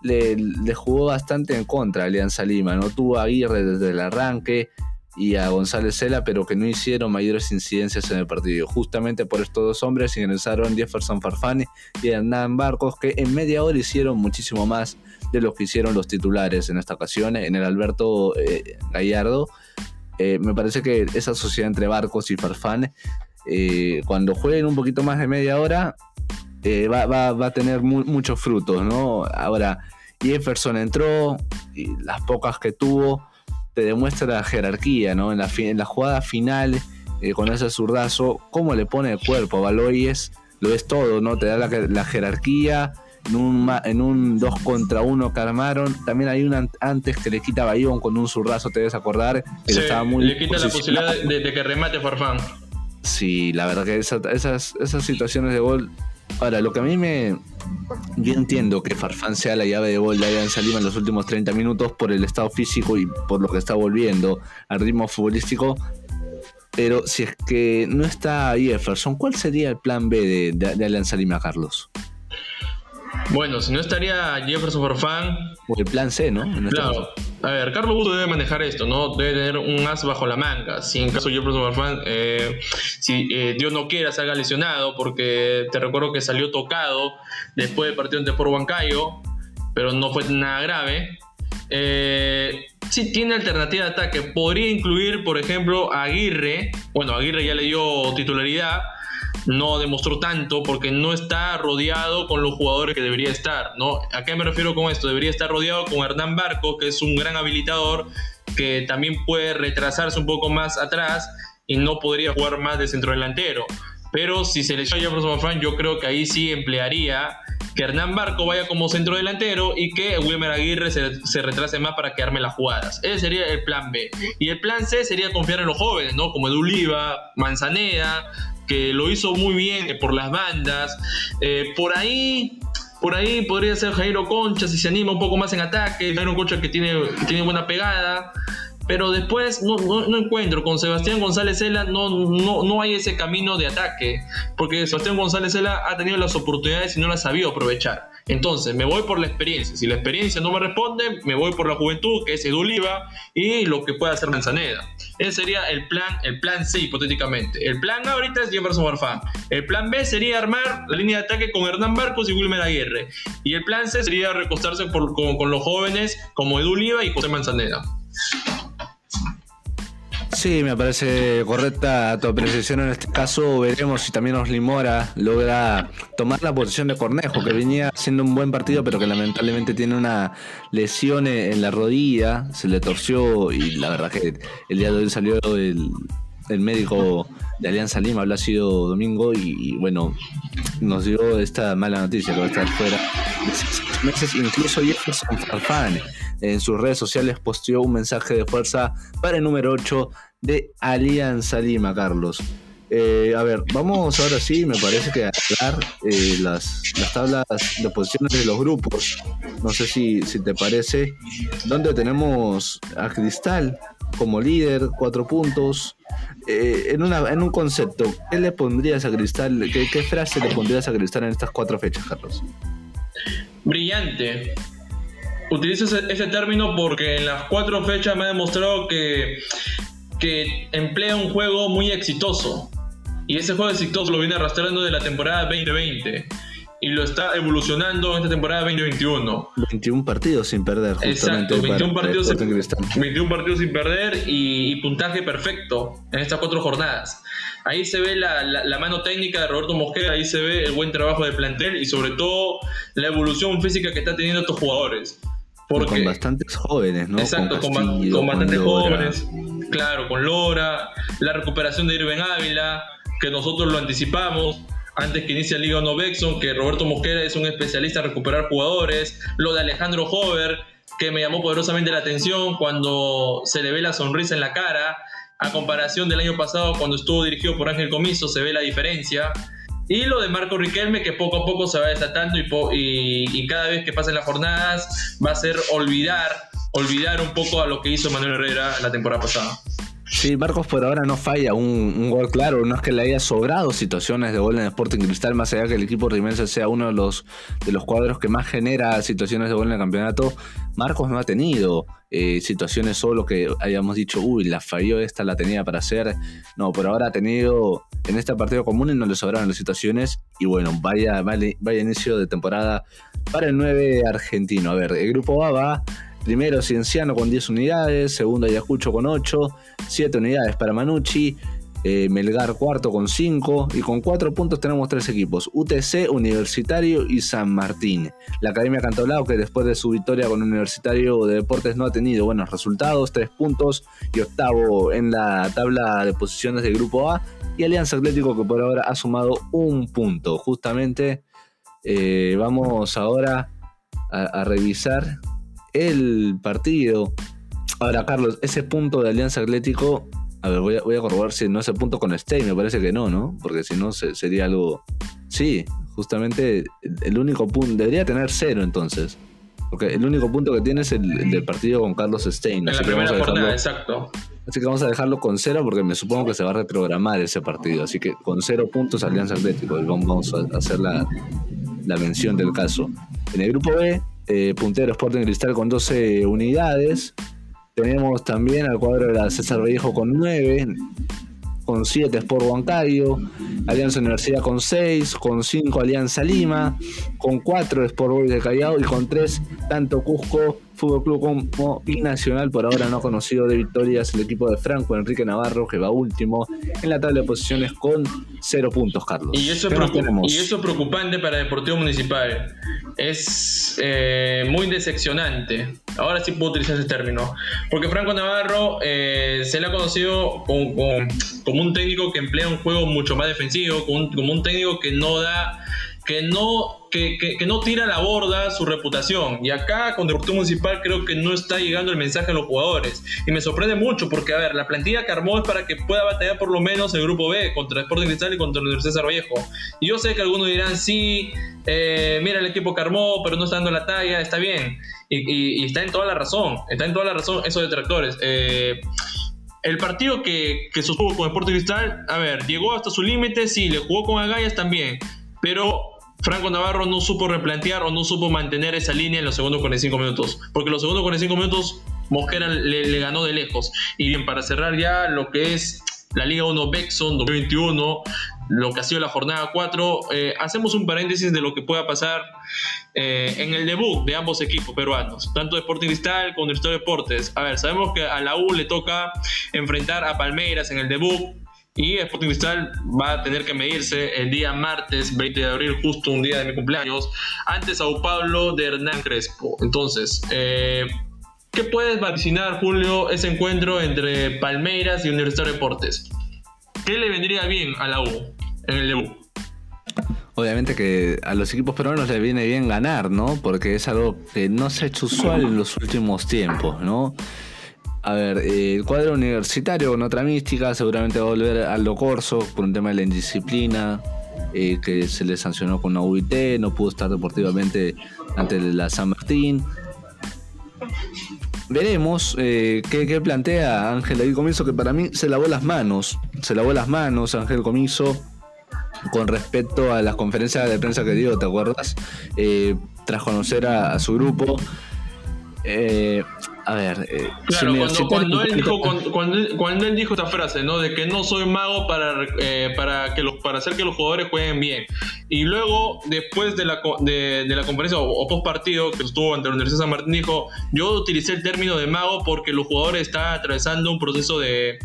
le jugó bastante en contra a Alianza Lima. No tuvo a Aguirre desde el arranque y a González Cela, pero que no hicieron mayores incidencias en el partido. Justamente por estos dos hombres ingresaron Jefferson Farfán y Hernán Barcos, que en media hora hicieron muchísimo más de lo que hicieron los titulares en esta ocasión en el Alberto Gallardo. Me parece que esa sociedad entre Barcos y Farfán, cuando jueguen un poquito más de media hora, va a tener muchos frutos, ¿no? Ahora, Jefferson entró y las pocas que tuvo te demuestra la jerarquía, ¿no? En la jugada final, con ese zurdazo, cómo le pone el cuerpo a Baloyes, lo es todo, ¿no? Te da la jerarquía. En un 2 contra 1 que armaron, también hay un antes que le quita a Bayón con un zurdazo, te debes acordar, que sí, estaba muy le quita la posibilidad de que remate Farfán. Sí, la verdad que esas situaciones de gol. Ahora, lo que a mí yo entiendo que Farfán sea la llave de gol de Alianza Lima en los últimos 30 minutos por el estado físico y por lo que está volviendo al ritmo futbolístico. Pero si es que no está Jefferson, ¿cuál sería el plan B de Alianza Lima, Carlos? Bueno, si no estaría Jefferson Farfán... O el plan C, ¿no? Claro. A ver, Carlos Busto debe manejar esto, ¿no? Debe tener un as bajo la manga. Si en caso de Jefferson Farfán, si Dios no quiera, salga lesionado, porque te recuerdo que salió tocado después del partido ante Sport Huancayo, pero no fue nada grave. Si tiene alternativa de ataque, podría incluir, por ejemplo, a Aguirre. Bueno, Aguirre ya le dio titularidad. No demostró tanto porque no está rodeado con los jugadores que debería estar, ¿no? ¿A qué me refiero con esto? Debería estar rodeado con Hernán Barcos, que es un gran habilitador, que también puede retrasarse un poco más atrás y no podría jugar más de centrodelantero. Pero si se le echa a Jefferson Farfán, yo creo que ahí sí emplearía que Hernán Barco vaya como centrodelantero y que Wilmer Aguirre se retrase más para quedarme las jugadas. Ese sería el plan B. Y el plan C sería confiar en los jóvenes, ¿no? Como Edu Oliva, Manzaneda, que lo hizo muy bien por las bandas. Por ahí podría ser Jairo Concha, si se anima un poco más en ataque. Jairo Concha que tiene buena pegada, pero después no encuentro con Sebastián González Cela. No hay ese camino de ataque, porque Sebastián González Cela ha tenido las oportunidades y no las ha sabido aprovechar. Entonces me voy por la experiencia. Si la experiencia no me responde, me voy por la juventud, que es Edu Oliva, y lo que pueda hacer Manzaneda. Ese sería el plan C, hipotéticamente. El plan A ahorita es Jefferson Farfán. El plan B sería armar la línea de ataque con Hernán Barcos y Wilmer Aguirre. Y el plan C sería recostarse con los jóvenes como Edu Oliva y José Manzaneda. Sí, me parece correcta tu apreciación en este caso. Veremos si también Oslimora logra tomar la posición de Cornejo, que venía haciendo un buen partido, pero que lamentablemente tiene una lesión en la rodilla, se le torció, y la verdad que el día de hoy salió el médico de Alianza Lima, habrá sido Domingo, y bueno, nos dio esta mala noticia que va a estar fuera de 6 meses. Incluso Jefferson Farfán en sus redes sociales posteó un mensaje de fuerza para el número 8 de Alianza Lima, Carlos. A ver, vamos ahora sí, me parece que a hablar las tablas de posiciones de los grupos. No sé si te parece. Donde tenemos a Cristal como líder, 4 puntos. En un concepto, ¿qué le pondrías a Cristal? ¿Qué frase le pondrías a Cristal en estas 4 fechas, Carlos? Brillante. Utilizo ese término porque en las 4 fechas me ha demostrado que emplea un juego muy exitoso, y ese juego exitoso lo viene arrastrando de la temporada 2020 y lo está evolucionando en esta temporada 2021. 21 partidos sin perder, justamente. Exacto, 21 partidos sin perder y puntaje perfecto en estas 4 jornadas. Ahí se ve la mano técnica de Roberto Mosquera, ahí se ve el buen trabajo del plantel y sobre todo la evolución física que está teniendo estos jugadores. Porque, con bastantes jóvenes, ¿no? Exacto, con bastantes jóvenes. Claro, con Lora, la recuperación de Irven Ávila, que nosotros lo anticipamos antes que inicie Liga Ono Bexon, que Roberto Mosquera es un especialista en recuperar jugadores. Lo de Alejandro Hover, que me llamó poderosamente la atención cuando se le ve la sonrisa en la cara, a comparación del año pasado cuando estuvo dirigido por Ángel Comizzo, se ve la diferencia. Y lo de Marco Riquelme, que poco a poco se va desatando y cada vez que pasen las jornadas va a ser olvidar un poco a lo que hizo Manuel Herrera la temporada pasada. Sí, Marcos por ahora no falla un gol claro, no es que le haya sobrado situaciones de gol en Sporting Cristal, más allá que el equipo rimense sea uno de los cuadros que más genera situaciones de gol en el campeonato. Marcos no ha tenido situaciones solo que hayamos dicho, la falló, esta la tenía para hacer. No, por ahora ha tenido en este partido común y no le sobraron las situaciones. Y bueno, vaya inicio de temporada para el 9 argentino. A ver, el grupo A va... Primero Cienciano con 10 unidades, segundo Ayacucho con 8, 7 unidades para Manucci, Melgar cuarto con 5 y con 4 puntos tenemos 3 equipos, UTC, Universitario y San Martín. La Academia Cantolao, que después de su victoria con Universitario de Deportes no ha tenido buenos resultados, 3 puntos y octavo en la tabla de posiciones del Grupo A, y Alianza Atlético, que por ahora ha sumado un punto. Justamente vamos ahora a revisar el partido. Ahora, Carlos, ese punto de Alianza Atlético, a ver, voy a corroborar si no ese punto con Stey, me parece que no, porque si no sería algo. Sí, justamente el único punto debería tener 0 entonces, porque el único punto que tiene es el del partido con Carlos Stein. En la primera jornada, exacto. Así que vamos a dejarlo con 0, porque me supongo que se va a reprogramar ese partido, así que con 0 puntos Alianza Atlético, y vamos a hacer la mención del caso. En el grupo B, puntero Sporting Cristal con 12 unidades. Tenemos también al cuadro de la César Vallejo con 9, con 7 Sport Huancayo, Alianza Universidad con 6, con 5 Alianza Lima, con 4 Sport Boys de Callao y con 3 tanto Cusco Fútbol Club como Binacional. Por ahora no ha conocido de victorias el equipo de Franco Enrique Navarro, que va último en la tabla de posiciones con 0 puntos, Carlos. Y eso es preocupante para Deportivo Municipal. Es muy decepcionante. Ahora sí puedo utilizar ese término, porque Franco Navarro se le ha conocido como un técnico que emplea un juego mucho más defensivo, como un técnico que no da... Que no tira a la borda su reputación. Y acá con Deportivo Municipal creo que no está llegando el mensaje a los jugadores. Y me sorprende mucho porque, a ver, la plantilla que armó es para que pueda batallar por lo menos el grupo B contra Sporting Cristal y contra el Universidad San Martín. Y yo sé que algunos dirán, sí, mira el equipo que armó, pero no está dando la talla, está bien. Y está en toda la razón, esos detractores. El partido que sostuvo con Sporting Cristal, a ver, llegó hasta su límite, sí, le jugó con agallas también, pero... Franco Navarro no supo replantear o no supo mantener esa línea en los segundos 45 minutos, porque los segundos 45 minutos Mosquera le ganó de lejos. Y bien, para cerrar ya lo que es la Liga 1 Bexon 2021, lo que ha sido la jornada 4, hacemos un paréntesis de lo que pueda pasar en el debut de ambos equipos peruanos, tanto de Sporting Cristal como de Universitario de Deportes. A ver, sabemos que a la U le toca enfrentar a Palmeiras en el debut, y Sporting Cristal va a tener que medirse el día martes 20 de abril, justo un día de mi cumpleaños, ante Sao Paulo de Hernán Crespo. Entonces, ¿qué puedes vaticinar, Julio, ese encuentro entre Palmeiras y Universitario de Deportes? ¿Qué le vendría bien a la U en el debut? Obviamente que a los equipos peruanos les viene bien ganar, ¿no? Porque es algo que no se ha hecho usual en los últimos tiempos, ¿no? A ver, el cuadro universitario con otra mística, seguramente va a volver a Aldo Corzo por un tema de la indisciplina, que se le sancionó con una UIT, no pudo estar deportivamente ante la San Martín. Veremos qué plantea Ángel Comizzo, que para mí se lavó las manos Ángel Comizzo con respecto a las conferencias de prensa que dio, ¿te acuerdas? Tras conocer a su grupo. A ver, claro, cuando él dijo esta frase, ¿no? De que no soy mago para hacer que los jugadores jueguen bien. Y luego, después de la conferencia o post partido que estuvo ante la Universidad San Martín, dijo: yo utilicé el término de mago porque los jugadores están atravesando un proceso de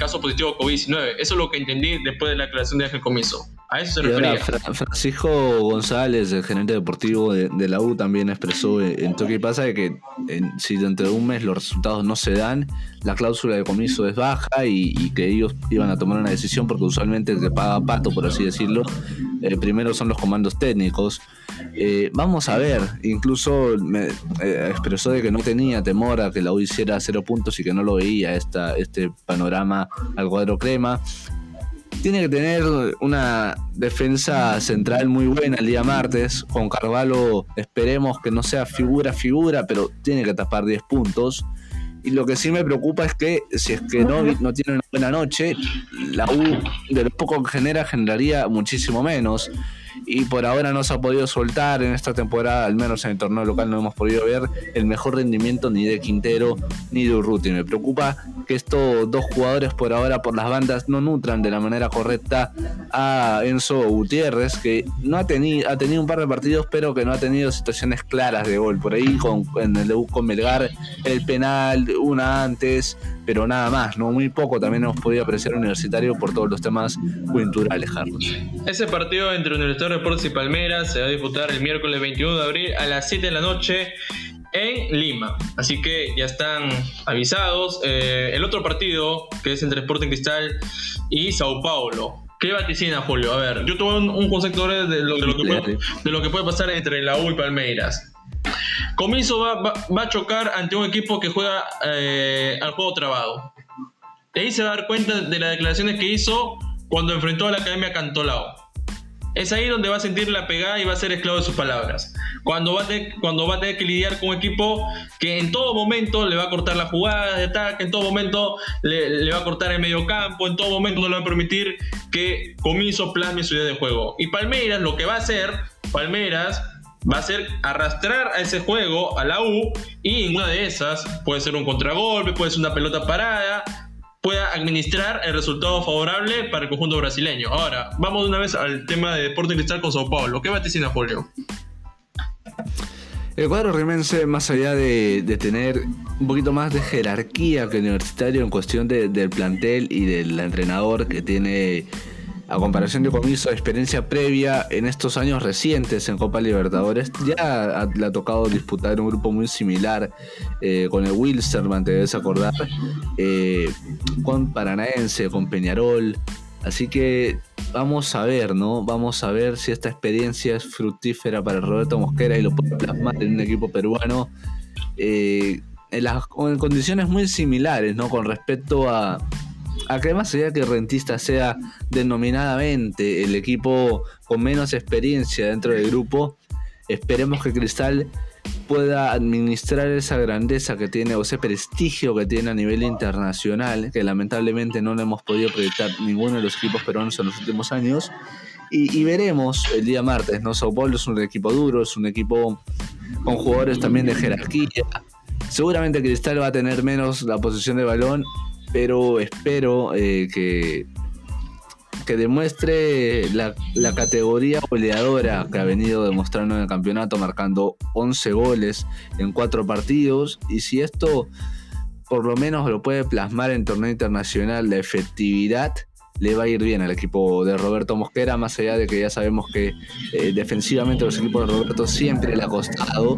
caso positivo COVID-19. Eso es lo que entendí después de la aclaración de Ángel Comizzo. A eso se refería. Francisco González, el gerente deportivo de la U, también expresó en Toque y Pasa de que si dentro de un mes los resultados no se dan, la cláusula de Comizzo es baja y que ellos iban a tomar una decisión, porque usualmente el que paga pato, por así decirlo, primero son los comandos técnicos. Vamos a ver, incluso expresó de que no tenía temor a que la U hiciera 0 puntos y que no lo veía este panorama al cuadro crema. tiene que tener una defensa central muy buena el día martes. Con Carvalho esperemos que no sea figura, pero tiene que tapar 10 puntos. Y lo que sí me preocupa es que si es que Novick no tiene una buena noche, la U de lo poco que generaría muchísimo menos. Y por ahora no se ha podido soltar en esta temporada, al menos en el torneo local no hemos podido ver el mejor rendimiento ni de Quintero ni de Urruti. Me preocupa que estos dos jugadores por ahora por las bandas no nutran de la manera correcta a Enzo Gutiérrez, que no ha tenido un par de partidos pero que no ha tenido situaciones claras de gol. Por ahí en el debut con Melgar, el penal, una antes, pero nada más, ¿no? Muy poco también hemos podido apreciar Universitario por todos los temas coyunturales, Carlos. Ese partido entre Universitario de Deportes y Palmeiras se va a disputar el miércoles 21 de abril a las 7 de la noche en Lima, así que ya están avisados. El otro partido, que es entre Sporting Cristal y Sao Paulo, ¿qué vaticina, Julio? A ver, yo tuve un concepto de lo que puede pasar entre la U y Palmeiras. Comizzo va a chocar ante un equipo que juega al juego trabado. De ahí se va a dar cuenta de las declaraciones que hizo cuando enfrentó a la Academia Cantolao. Es ahí donde va a sentir la pegada y va a ser esclavo de sus palabras. Cuando va a tener que lidiar con un equipo que en todo momento le va a cortar las jugadas de ataque, en todo momento le va a cortar el mediocampo, en todo momento no le va a permitir que Comizzo plasme su idea de juego. Y Palmeiras, lo que va a hacer, va a ser arrastrar a ese juego a la U, y en una de esas puede ser un contragolpe, puede ser una pelota parada, pueda administrar el resultado favorable para el conjunto brasileño. Ahora, vamos de una vez al tema de Sporting Cristal con Sao Paulo. ¿Qué vaticina, Julio? El cuadro rimense, más allá de tener un poquito más de jerarquía que el Universitario en cuestión del plantel y del entrenador que tiene, a comparación de Comizzo, experiencia previa en estos años recientes en Copa Libertadores, ya le ha tocado disputar un grupo muy similar con el Wilstermann, te debes acordar, con Paranaense, con Peñarol. Así que vamos a ver, ¿no? Vamos a ver si esta experiencia es fructífera para Roberto Mosquera y lo puede plasmar en un equipo peruano en condiciones muy similares, ¿no? Con respecto a que, más allá que Rentista sea denominadamente el equipo con menos experiencia dentro del grupo, esperemos que Cristal pueda administrar esa grandeza que tiene, o ese prestigio que tiene a nivel internacional, que lamentablemente no lo hemos podido proyectar ninguno de los equipos peruanos en los últimos años. Y veremos el día martes, ¿no? Sao Paulo es un equipo duro, es un equipo con jugadores también de jerarquía. Seguramente Cristal va a tener menos la posesión de balón, pero espero que demuestre la categoría goleadora que ha venido demostrando en el campeonato, marcando 11 goles en 4 partidos. Y si esto por lo menos lo puede plasmar en torneo internacional, la efectividad le va a ir bien al equipo de Roberto Mosquera, más allá de que ya sabemos que defensivamente los equipos de Roberto siempre le ha costado,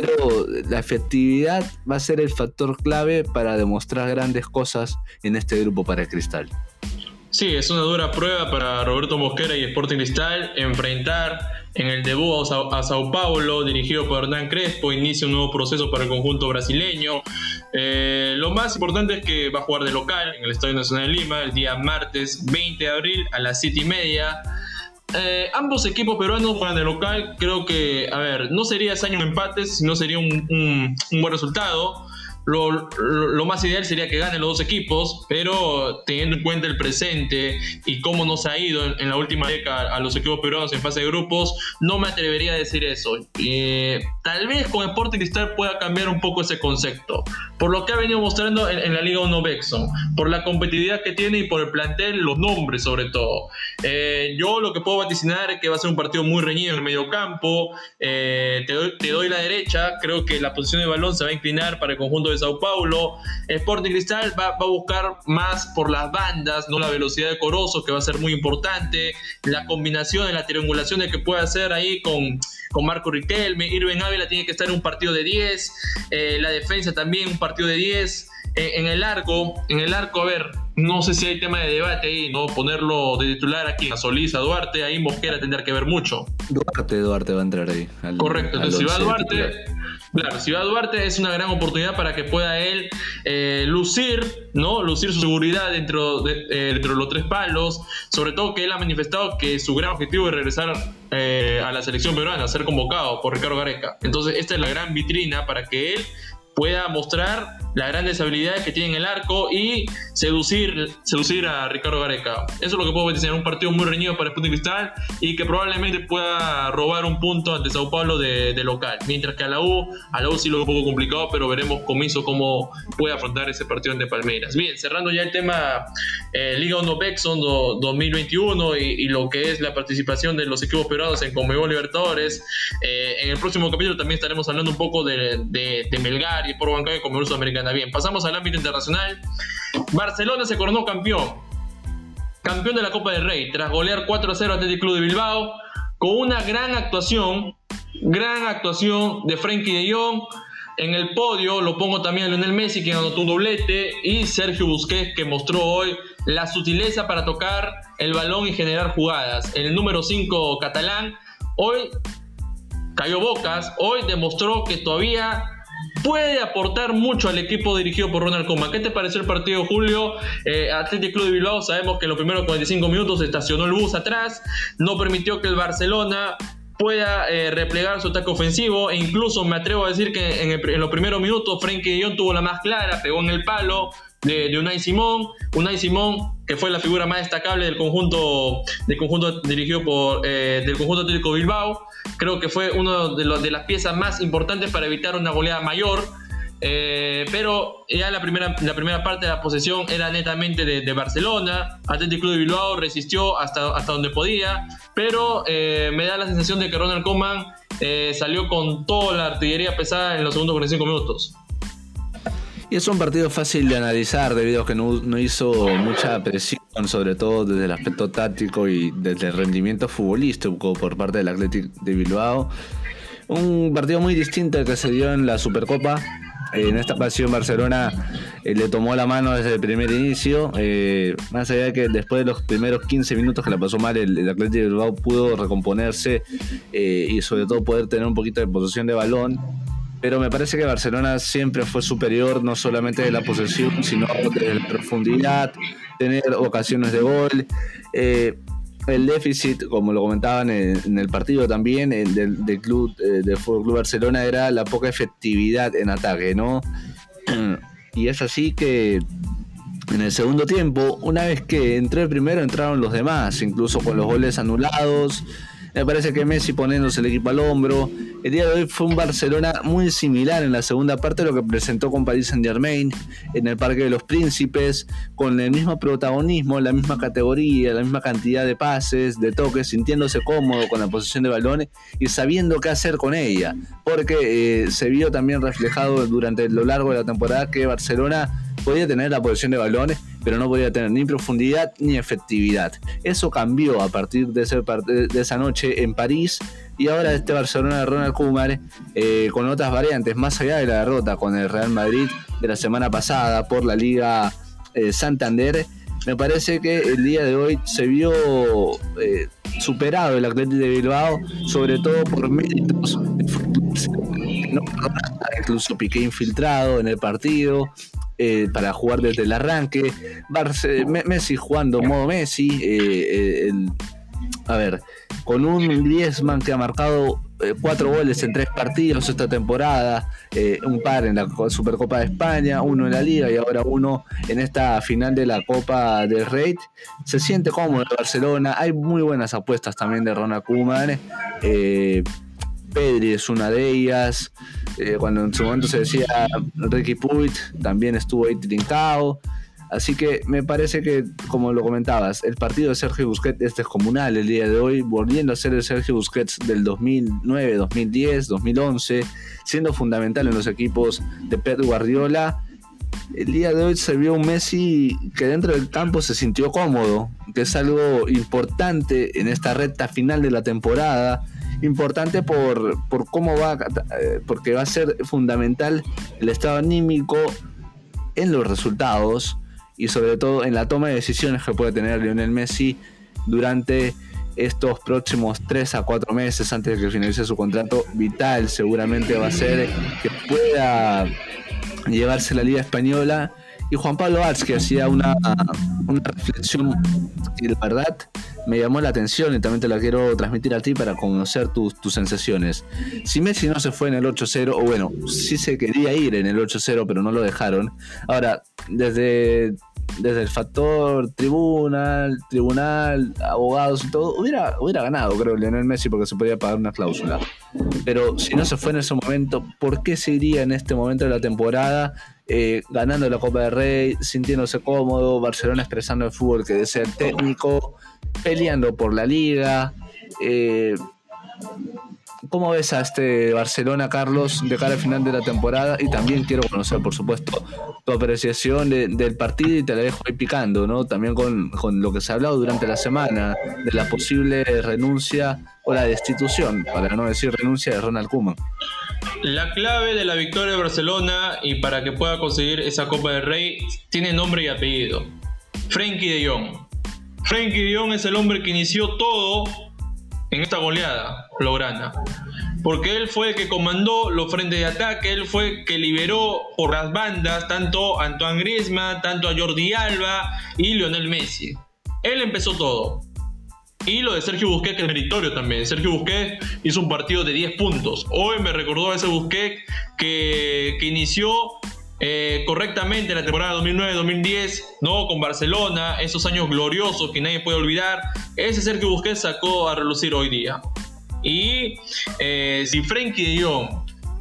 pero la efectividad va a ser el factor clave para demostrar grandes cosas en este grupo para el Cristal. Sí, es una dura prueba para Roberto Mosquera y Sporting Cristal enfrentar en el debut a Sao Paulo, dirigido por Hernán Crespo. Inicia un nuevo proceso para el conjunto brasileño. Lo más importante es que va a jugar de local en el Estadio Nacional de Lima el día martes 20 de abril a las 7:30. Ambos equipos peruanos juegan de local. Creo que, a ver, no sería ese año un empate, sino sería un buen resultado. Lo más ideal sería que ganen los dos equipos, pero teniendo en cuenta el presente y cómo nos ha ido en la última década a los equipos peruanos en fase de grupos, no me atrevería a decir eso. Tal vez con Sporting Cristal pueda cambiar un poco ese concepto, por lo que ha venido mostrando en la Liga 1 Bexon, por la competitividad que tiene y por el plantel, los nombres sobre todo. Yo lo que puedo vaticinar es que va a ser un partido muy reñido en el mediocampo. Te doy la derecha, creo que la posición de balón se va a inclinar para el conjunto de Sao Paulo. Sporting Cristal va a buscar más por las bandas, no la velocidad de Corozo, que va a ser muy importante, la combinación, la triangulación que puede hacer ahí con Marco Riquelme. Irven Ávila tiene que estar en un partido de 10, la defensa también un partido de 10, en el arco, a ver, no sé si hay tema de debate ahí, ¿no? Ponerlo de titular aquí a Solís, a Duarte, ahí Mosquera tendrá que ver mucho. Duarte va a entrar ahí. Correcto, entonces si va Duarte... Claro, Ciudad Duarte es una gran oportunidad para que pueda él lucir, ¿no? Lucir su seguridad dentro de los tres palos, sobre todo que él ha manifestado que su gran objetivo es regresar a la selección peruana, ser convocado por Ricardo Gareca. Entonces esta es la gran vitrina para que él pueda mostrar las grandes habilidades que tiene en el arco y seducir a Ricardo Gareca. Eso es lo que puedo decir, un partido muy reñido para el Sporting Cristal y que probablemente pueda robar un punto ante Sao Paulo de local, mientras que a la U sí lo veo un poco complicado, pero veremos Comizzo cómo puede afrontar ese partido ante Palmeiras. Bien, cerrando ya el tema Liga 1 Bexon 2021 y lo que es la participación de los equipos peruanos en Conmebol Libertadores, en el próximo capítulo también estaremos hablando un poco de Melgar y por Bancayo Conmebol Sudamericana. Bien, pasamos al ámbito internacional. Barcelona se coronó campeón de la Copa del Rey tras golear 4-0 al Athletic Club de Bilbao con una gran actuación de Frenkie de Jong. En el podio lo pongo también a Lionel Messi, que anotó un doblete, y Sergio Busquets, que mostró hoy la sutileza para tocar el balón y generar jugadas. El número 5 catalán hoy cayó bocas, hoy demostró que todavía puede aportar mucho al equipo dirigido por Ronald Koeman. ¿Qué te pareció el partido, Julio? Athletic Club de Bilbao, sabemos que en los primeros 45 minutos se estacionó el bus atrás, no permitió que el Barcelona pueda replegar su ataque ofensivo, e incluso me atrevo a decir que en los primeros minutos Frenkie de Jong tuvo la más clara, pegó en el palo de Unai Simón, que fue la figura más destacable del conjunto dirigido por del conjunto Atlético Bilbao. Creo que fue uno de las piezas más importantes para evitar una goleada mayor. Pero ya la primera parte de la posesión era netamente de Barcelona. Athletic Club de Bilbao resistió hasta donde podía, pero me da la sensación de que Ronald Koeman salió con toda la artillería pesada en los segundos 45 minutos. Y es un partido fácil de analizar debido a que no hizo mucha presión, sobre todo desde el aspecto táctico y desde el rendimiento futbolístico por parte del Athletic de Bilbao. Un partido muy distinto al que se dio en la Supercopa. En esta ocasión Barcelona le tomó la mano desde el primer inicio, más allá de que después de los primeros 15 minutos que la pasó mal, el Athletic de Bilbao pudo recomponerse y sobre todo poder tener un poquito de posesión de balón. Pero me parece que Barcelona siempre fue superior, no solamente de la posesión, sino de la profundidad, tener ocasiones de gol. El déficit, como lo comentaban en el partido también, del Fútbol Club Barcelona, era la poca efectividad en ataque, ¿no? Y es así que en el segundo tiempo, una vez que entró el primero, entraron los demás, incluso con los goles anulados. Me parece que Messi poniéndose el equipo al hombro. El día de hoy fue un Barcelona muy similar en la segunda parte a lo que presentó con Paris Saint-Germain en el Parque de los Príncipes, con el mismo protagonismo, la misma categoría, la misma cantidad de pases, de toques, sintiéndose cómodo con la posesión de balón y sabiendo qué hacer con ella, porque se vio también reflejado durante lo largo de la temporada que Barcelona podía tener la posesión de balones, pero no podía tener ni profundidad ni efectividad. Eso cambió a partir de esa noche en París, y ahora este Barcelona de Ronald Koeman, con otras variantes, más allá de la derrota con el Real Madrid de la semana pasada por la Liga Santander, me parece que el día de hoy se vio superado el Athletic de Bilbao, sobre todo por méritos de fútbol, no perdonaba, incluso Piqué infiltrado en el partido, para jugar desde el arranque, Messi jugando modo Messi, con un Griezmann que ha marcado 4 goles en 3 partidos esta temporada, un par en la Supercopa de España, uno en la Liga y ahora uno en esta final de la Copa del Rey. Se siente cómodo el Barcelona, hay muy buenas apuestas también de Ronald Koeman, Pedri es una de ellas, cuando en su momento se decía Ricky Puig, también estuvo ahí trincado. Así que me parece que, como lo comentabas, el partido de Sergio Busquets es descomunal el día de hoy, volviendo a ser el Sergio Busquets del 2009, 2010, 2011, siendo fundamental en los equipos de Pep Guardiola. El día de hoy se vio un Messi que dentro del campo se sintió cómodo, que es algo importante en esta recta final de la temporada. Importante por cómo va, porque va a ser fundamental el estado anímico en los resultados y sobre todo en la toma de decisiones que puede tener Lionel Messi durante estos próximos 3 a 4 meses antes de que finalice su contrato. Vital seguramente va a ser que pueda llevarse la Liga Española. Y Juan Pablo Arz, que hacía una reflexión y la verdad me llamó la atención y también te la quiero transmitir a ti para conocer tus sensaciones. Si Messi no se fue en el 8-0, o bueno, sí se quería ir en el 8-0 pero no lo dejaron. Ahora, desde el factor tribunal, abogados y todo, hubiera ganado, creo, Lionel Messi, porque se podía pagar una cláusula. Pero si no se fue en ese momento, ¿por qué se iría en este momento de la temporada ganando la Copa del Rey, sintiéndose cómodo, Barcelona expresando el fútbol que desea el técnico, peleando por la Liga? ¿Cómo ves a este Barcelona, Carlos, de cara al final de la temporada? Y también quiero conocer, por supuesto, tu apreciación del partido, y te la dejo ahí picando, ¿no? También con lo que se ha hablado durante la semana, de la posible renuncia o la destitución, para no decir renuncia, de Ronald Koeman. La clave de la victoria de Barcelona y para que pueda conseguir esa Copa del Rey tiene nombre y apellido: Frenkie de Jong. Frenkie de Jong es el hombre que inició todo en esta goleada blaugrana, porque él fue el que comandó los frentes de ataque, él fue el que liberó por las bandas tanto a Antoine Griezmann, tanto a Jordi Alba y Lionel Messi. Él empezó todo. Y lo de Sergio Busquets, que es meritorio también. Sergio Busquets hizo un partido de 10 puntos. Hoy me recordó a ese Busquets que inició correctamente la temporada 2009-2010, ¿no? Con Barcelona, esos años gloriosos que nadie puede olvidar. Ese Sergio Busquets sacó a relucir hoy día. Y si Frenkie de Jong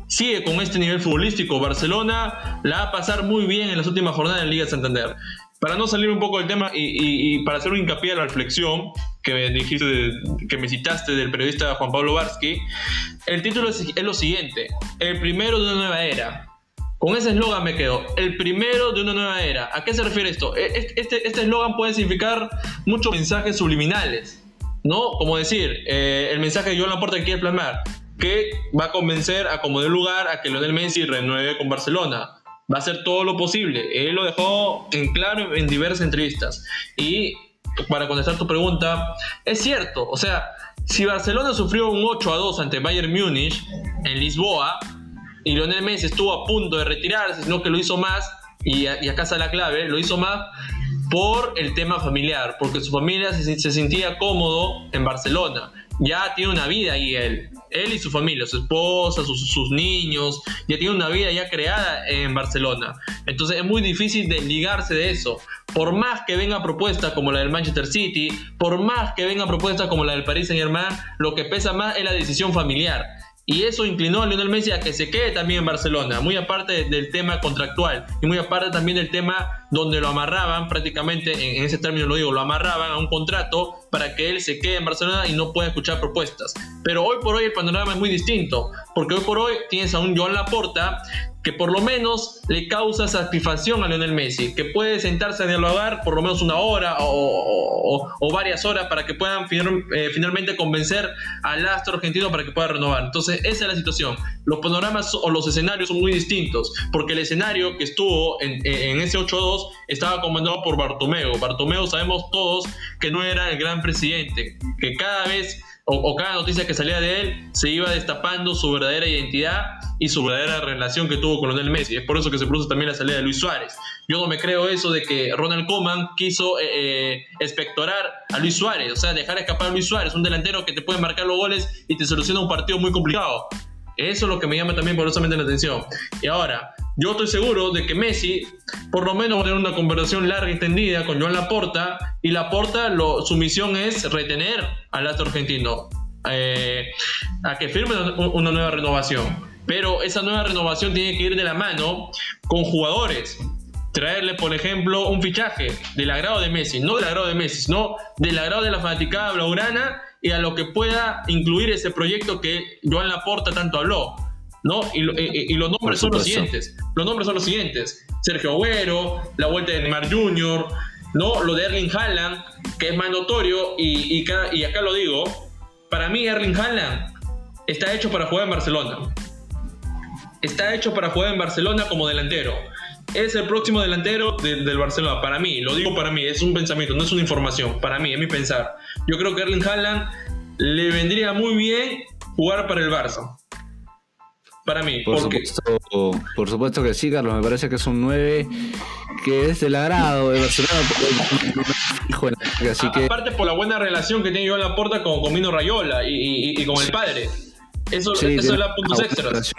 sigue con este nivel futbolístico, Barcelona la va a pasar muy bien en las últimas jornadas de la Liga de Santander. Para no salir un poco del tema y para hacer un hincapié a la reflexión que me dijiste, que me citaste, del periodista Juan Pablo Barsky, el título es lo siguiente: el primero de una nueva era. Con ese eslogan me quedo, el primero de una nueva era. ¿A qué se refiere esto? Este eslogan puede significar muchos mensajes subliminales, ¿no? Como decir, el mensaje que Joan Laporta quiere plasmar, que va a convencer a como dé lugar a que Lionel Messi renueve con Barcelona. Va a hacer todo lo posible. Él lo dejó en claro en diversas entrevistas. Y para contestar tu pregunta, es cierto. O sea, si Barcelona sufrió un 8-2 ante Bayern Múnich en Lisboa, y Lionel Messi estuvo a punto de retirarse, sino que lo hizo más, y acá está la clave, lo hizo más por el tema familiar, porque su familia se sentía cómodo en Barcelona. Ya tiene una vida ahí él y su familia, su esposa, sus niños, ya tiene una vida ya creada en Barcelona. Entonces es muy difícil desligarse de eso. Por más que vengan propuestas como la del Manchester City, por más que vengan propuestas como la del Paris Saint-Germain, lo que pesa más es la decisión familiar. Y eso inclinó a Lionel Messi a que se quede también en Barcelona, muy aparte del tema contractual y muy aparte también del tema donde lo amarraban prácticamente, en ese término lo digo, lo amarraban a un contrato para que él se quede en Barcelona y no pueda escuchar propuestas. Pero hoy por hoy el panorama es muy distinto, porque hoy por hoy tienes a un Joan Laporta que por lo menos le causa satisfacción a Lionel Messi, que puede sentarse a dialogar por lo menos una hora o varias horas para que puedan finalmente convencer al astro argentino para que pueda renovar. Entonces esa es la situación. Los panoramas o los escenarios son muy distintos, porque el escenario que estuvo en ese 8-2 estaba comandado por Bartomeu. Bartomeu sabemos todos que no era el gran presidente, que cada vez o cada noticia que salía de él se iba destapando su verdadera identidad y su verdadera relación que tuvo con Lionel Messi. Es por eso que se produce también la salida de Luis Suárez. Yo no me creo eso de que Ronald Koeman quiso expectorar a Luis Suárez, o sea, dejar escapar a Luis Suárez, un delantero que te puede marcar los goles y te soluciona un partido muy complicado. Eso es lo que me llama también poderosamente la atención. Y ahora, yo estoy seguro de que Messi por lo menos va a tener una conversación larga y extendida con Joan Laporta, y Laporta su misión es retener al astro argentino a que firme una nueva renovación. Pero esa nueva renovación tiene que ir de la mano con jugadores. Traerle, por ejemplo, un fichaje del agrado de Messi, no del agrado de Messi, sino del agrado de la fanaticada blaugrana, y a lo que pueda incluir ese proyecto que Joan Laporta tanto habló, ¿no? Y los nombres son los siguientes. Los nombres son los siguientes: Sergio Agüero, la vuelta de Neymar Jr., ¿no? Lo de Erling Haaland, que es más notorio, y acá lo digo, para mí Erling Haaland está hecho para jugar en Barcelona. Está hecho para jugar en Barcelona como delantero. es el próximo delantero del Barcelona. Para mí, lo digo para mí, es un pensamiento, no es una información. Para mí, es mi pensar. Yo creo que Erling Haaland le vendría muy bien jugar para el Barça. Para mí. Por supuesto que sí, Carlos. Me parece que es un 9 que es del agrado de Barcelona. Así que... Aparte por la buena relación que tiene Joan Laporta con Mino Raiola y con el padre. Eso, sí, eso le da puntos extras.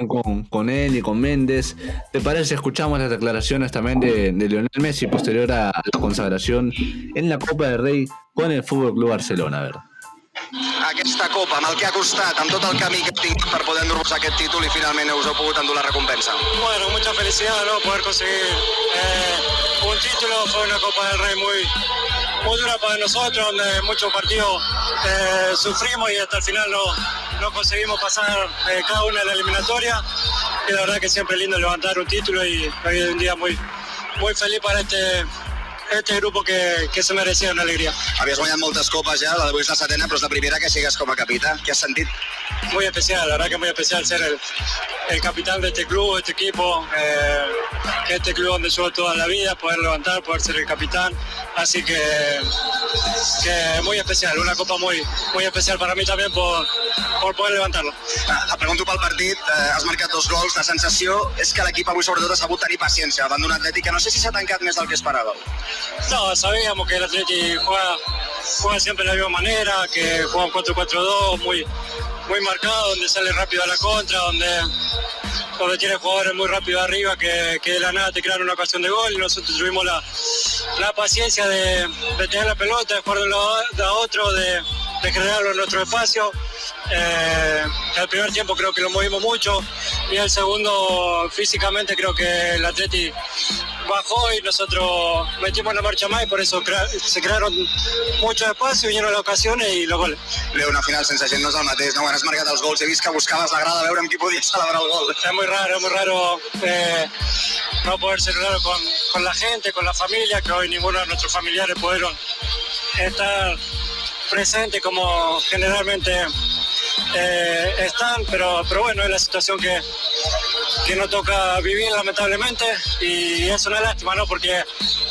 Con él y con Méndez. ¿Te parece? Escuchamos las declaraciones también de Lionel Messi posterior a la consagración en la Copa del Rey con el Fútbol Club Barcelona. A ver. Aquesta copa, amb el que ha costat, amb tot el camí que heu tingut per poder endur-vos aquest títol y finalmente us heu pogut endur la recompensa. Bueno, mucha felicidad, ¿no? Poder conseguir un título. Fue una Copa del Rey muy dura para nosotros, donde muchos partidos sufrimos y hasta el final no conseguimos pasar cada una de las eliminatorias. Y la verdad que siempre es lindo levantar un título y hoy es un día muy, muy feliz para este grupo que se merecía una alegría. Habías ganado muchas copas ya, la de hoy es la setena, pero es la primera que sigues como capitán. ¿Qué has sentido? Muy especial, la verdad que muy especial ser el capitán de este club, de este equipo, este club donde llevo toda la vida, poder levantar, poder ser el capitán. Así que muy especial, una copa muy, muy especial para mí también por poder levantarlo. La pregunta para el partido, has marcado 2 gols, la sensación es que el equipo muy sobre todo ha sabido tener paciencia, dando un Atlético, no sé si se ha tancado más del que esperaba. No, sabíamos que el Atlético juega siempre de la misma manera, que juega un 4-4-2 muy, muy marcado, donde sale rápido a la contra, donde tiene jugadores muy rápido arriba que de la nada te crean una ocasión de gol, y nosotros tuvimos la paciencia de tener la pelota, de jugar de un lado a otro, de generarlo en nuestro espacio. El primer tiempo creo que lo movimos mucho y el segundo físicamente creo que el Atleti bajó y nosotros metimos una marcha más y por eso se crearon muchos espacios, vinieron las ocasiones y los goles. Leo, una final sensación no es el mateix, no? Quan has marcat els gols he vist que buscaves la grada a veure amb qui podies celebrar el gol. Es muy raro no poder celebrar con la gente, con la familia, que hoy ninguno de nuestros familiares pudieron estar presente como generalmente están, pero bueno, es la situación que nos toca vivir lamentablemente y es una lástima, ¿no? Porque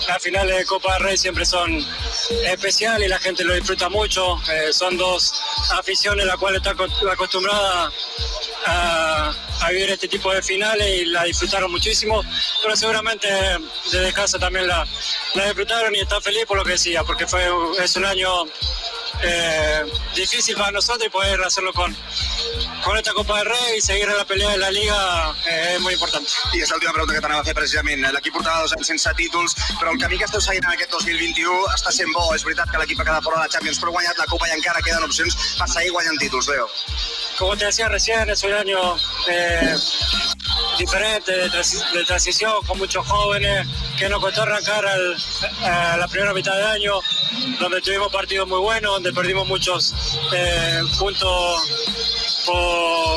las finales de Copa del Rey siempre son especiales y la gente lo disfruta mucho, son 2 aficiones las cuales están acostumbradas a vivir este tipo de finales y la disfrutaron muchísimo, pero seguramente desde casa también la disfrutaron y está feliz por lo que decía, porque es un año difícil para nosotros y poder hacerlo con esta Copa del Rey y seguir en la pelea de la Liga es muy importante. I és l'última pregunta que t'anava a fer precisament. L'equip portava 2 anys sense títols, però el camí que esteu seguint en aquest 2021 està sent bo. És veritat que l'equip ha quedat fora de la Champions, però ha guanyat la Copa i encara queden opcions per seguir guanyant títols, Leo. Como te decía recién, es un año diferente de transición, con muchos jóvenes, que nos costó arrancar a la primera mitad de año, donde tuvimos partidos muy buenos, donde perdimos muchos puntos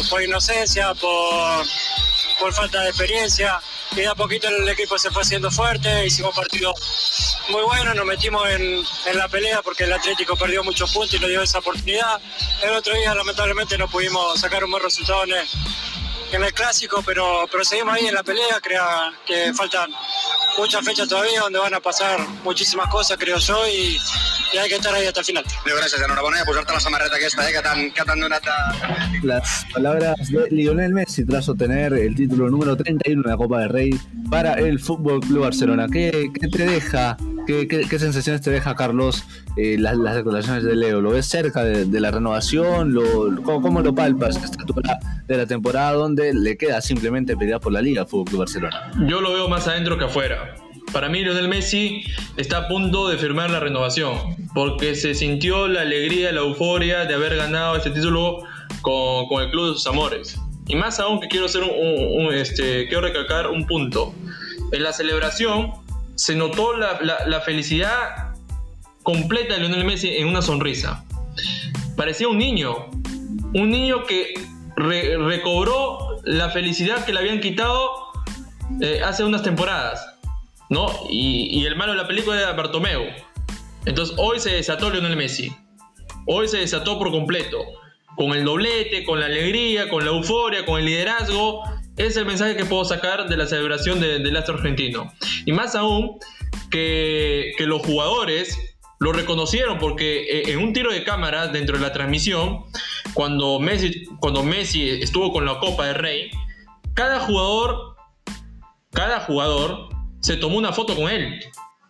por inocencia, por falta de experiencia, y de a poquito el equipo se fue haciendo fuerte, hicimos partidos muy buenos, nos metimos en la pelea porque el Atlético perdió muchos puntos y nos dio esa oportunidad. El otro día lamentablemente no pudimos sacar un buen resultado en el Clásico, pero seguimos ahí en la pelea, creo que faltan muchas fechas todavía donde van a pasar muchísimas cosas, creo yo, y hay que estar ahí hasta el final. Leo, gracias, enhorabuena y a posarte la samarreta aquesta, que tan donata. Las palabras de Lionel Messi tras obtener el título número 31 de la Copa del Rey para el Fútbol Club Barcelona. ¿Qué te deja? ¿Qué sensaciones te deja, Carlos, las declaraciones de Leo? ¿Lo ves cerca de la renovación? ¿Cómo lo palpas esta altura de la temporada donde le queda simplemente pelear por la Liga Fútbol Club Barcelona? Yo lo veo más adentro que afuera. Para mí, Lionel Messi está a punto de firmar la renovación porque se sintió la alegría, la euforia de haber ganado este título con el club de sus amores. Y más aún que quiero hacer quiero recalcar un punto. En la celebración se notó la felicidad completa de Lionel Messi en una sonrisa. Parecía un niño que recobró la felicidad que le habían quitado hace unas temporadas, ¿no? Y el malo de la película era Bartomeu. Entonces hoy se desató Lionel Messi. Hoy se desató por completo. Con el doblete, con la alegría, con la euforia, con el liderazgo es el mensaje que puedo sacar de la celebración del astro argentino. Y más aún que los jugadores lo reconocieron, porque en un tiro de cámara dentro de la transmisión, cuando Messi estuvo con la Copa del Rey, cada jugador se tomó una foto con él.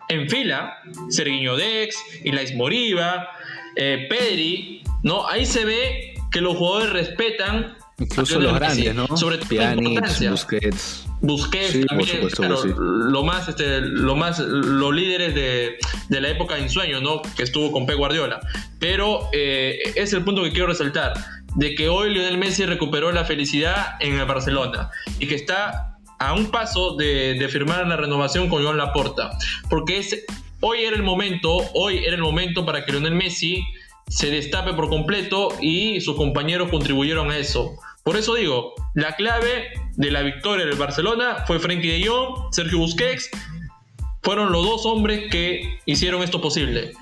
En fila, Serginho Dest, Ilaix Moriba, Pedri, ¿no? Ahí se ve que los jugadores respetan, incluso los grandes, ¿no? Sobre todo Pjanic, Busquets sí, también, por supuesto, claro, sí. Los líderes de la época de ensueño, ¿no? Que estuvo con Pep Guardiola. Pero es el punto que quiero resaltar, de que hoy Lionel Messi recuperó la felicidad en el Barcelona y que está a un paso de firmar la renovación con Joan Laporta, porque hoy era el momento para que Lionel Messi se destape por completo y sus compañeros contribuyeron a eso. Por eso digo, la clave de la victoria del Barcelona fue Frenkie de Jong, Sergio Busquets, fueron los dos hombres que hicieron esto posible,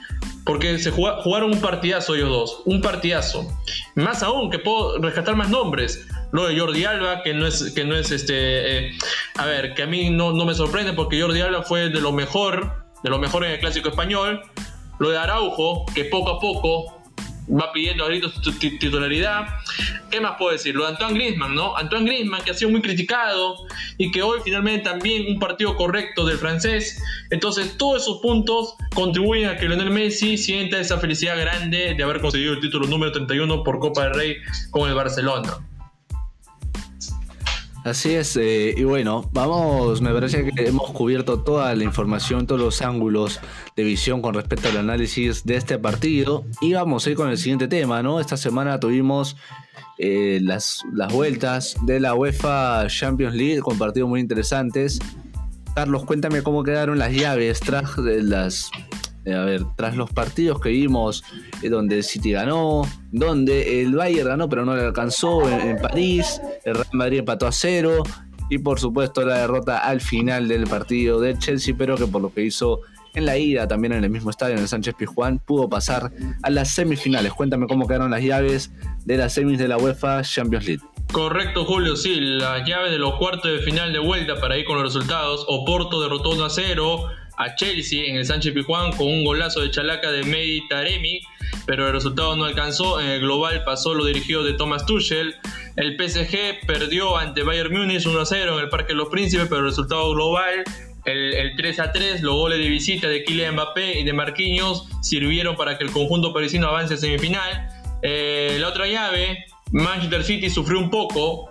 porque se jugaron un partidazo ellos dos, un partidazo. Más aún, que puedo rescatar más nombres, lo de Jordi Alba, que a mí no me sorprende, porque Jordi Alba fue de lo mejor en el Clásico Español. Lo de Araujo, que poco a poco va pidiendo a gritos titularidad. ¿Qué más puedo decir? Lo de Antoine Griezmann, ¿no? Antoine Griezmann, que ha sido muy criticado y que hoy finalmente también un partido correcto del francés. Entonces, todos esos puntos contribuyen a que Lionel Messi sienta esa felicidad grande de haber conseguido el título número 31 por Copa del Rey con el Barcelona. Así es, y bueno, vamos, me parece que hemos cubierto toda la información, todos los ángulos de visión con respecto al análisis de este partido, y vamos a ir con el siguiente tema, ¿no? Esta semana tuvimos las vueltas de la UEFA Champions League con partidos muy interesantes. Carlos, cuéntame cómo quedaron las llaves tras los partidos que vimos, donde el City ganó, donde el Bayern ganó pero no le alcanzó en París, el Real Madrid empató a 0 y por supuesto la derrota al final del partido del Chelsea, pero que por lo que hizo en la ida también en el mismo estadio, en el Sánchez Pizjuán, pudo pasar a las semifinales. Cuéntame cómo quedaron las llaves de las semis de la UEFA Champions League. Correcto, Julio, sí, las llaves de los cuartos de final de vuelta, para ir con los resultados. Oporto derrotó 1-0 a Chelsea en el Sánchez Pizjuán con un golazo de chalaca de Mehdi Taremi, pero el resultado no alcanzó. En el global pasó lo dirigido de Thomas Tuchel. El PSG perdió ante Bayern Múnich 1-0 en el Parque de los Príncipes, pero el resultado global, el 3-3, los goles de visita de Kylian Mbappé y de Marquinhos sirvieron para que el conjunto parisino avance a semifinal. La otra llave, Manchester City sufrió un poco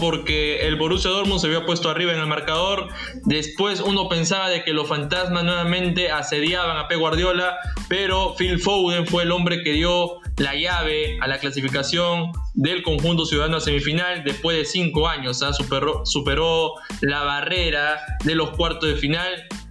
porque el Borussia Dortmund se había puesto arriba en el marcador. Después uno pensaba de que los fantasmas nuevamente asediaban a Pep Guardiola, pero Phil Foden fue el hombre que dio la llave a la clasificación del conjunto ciudadano a semifinal después de 5 años. Superó la barrera de los cuartos de final.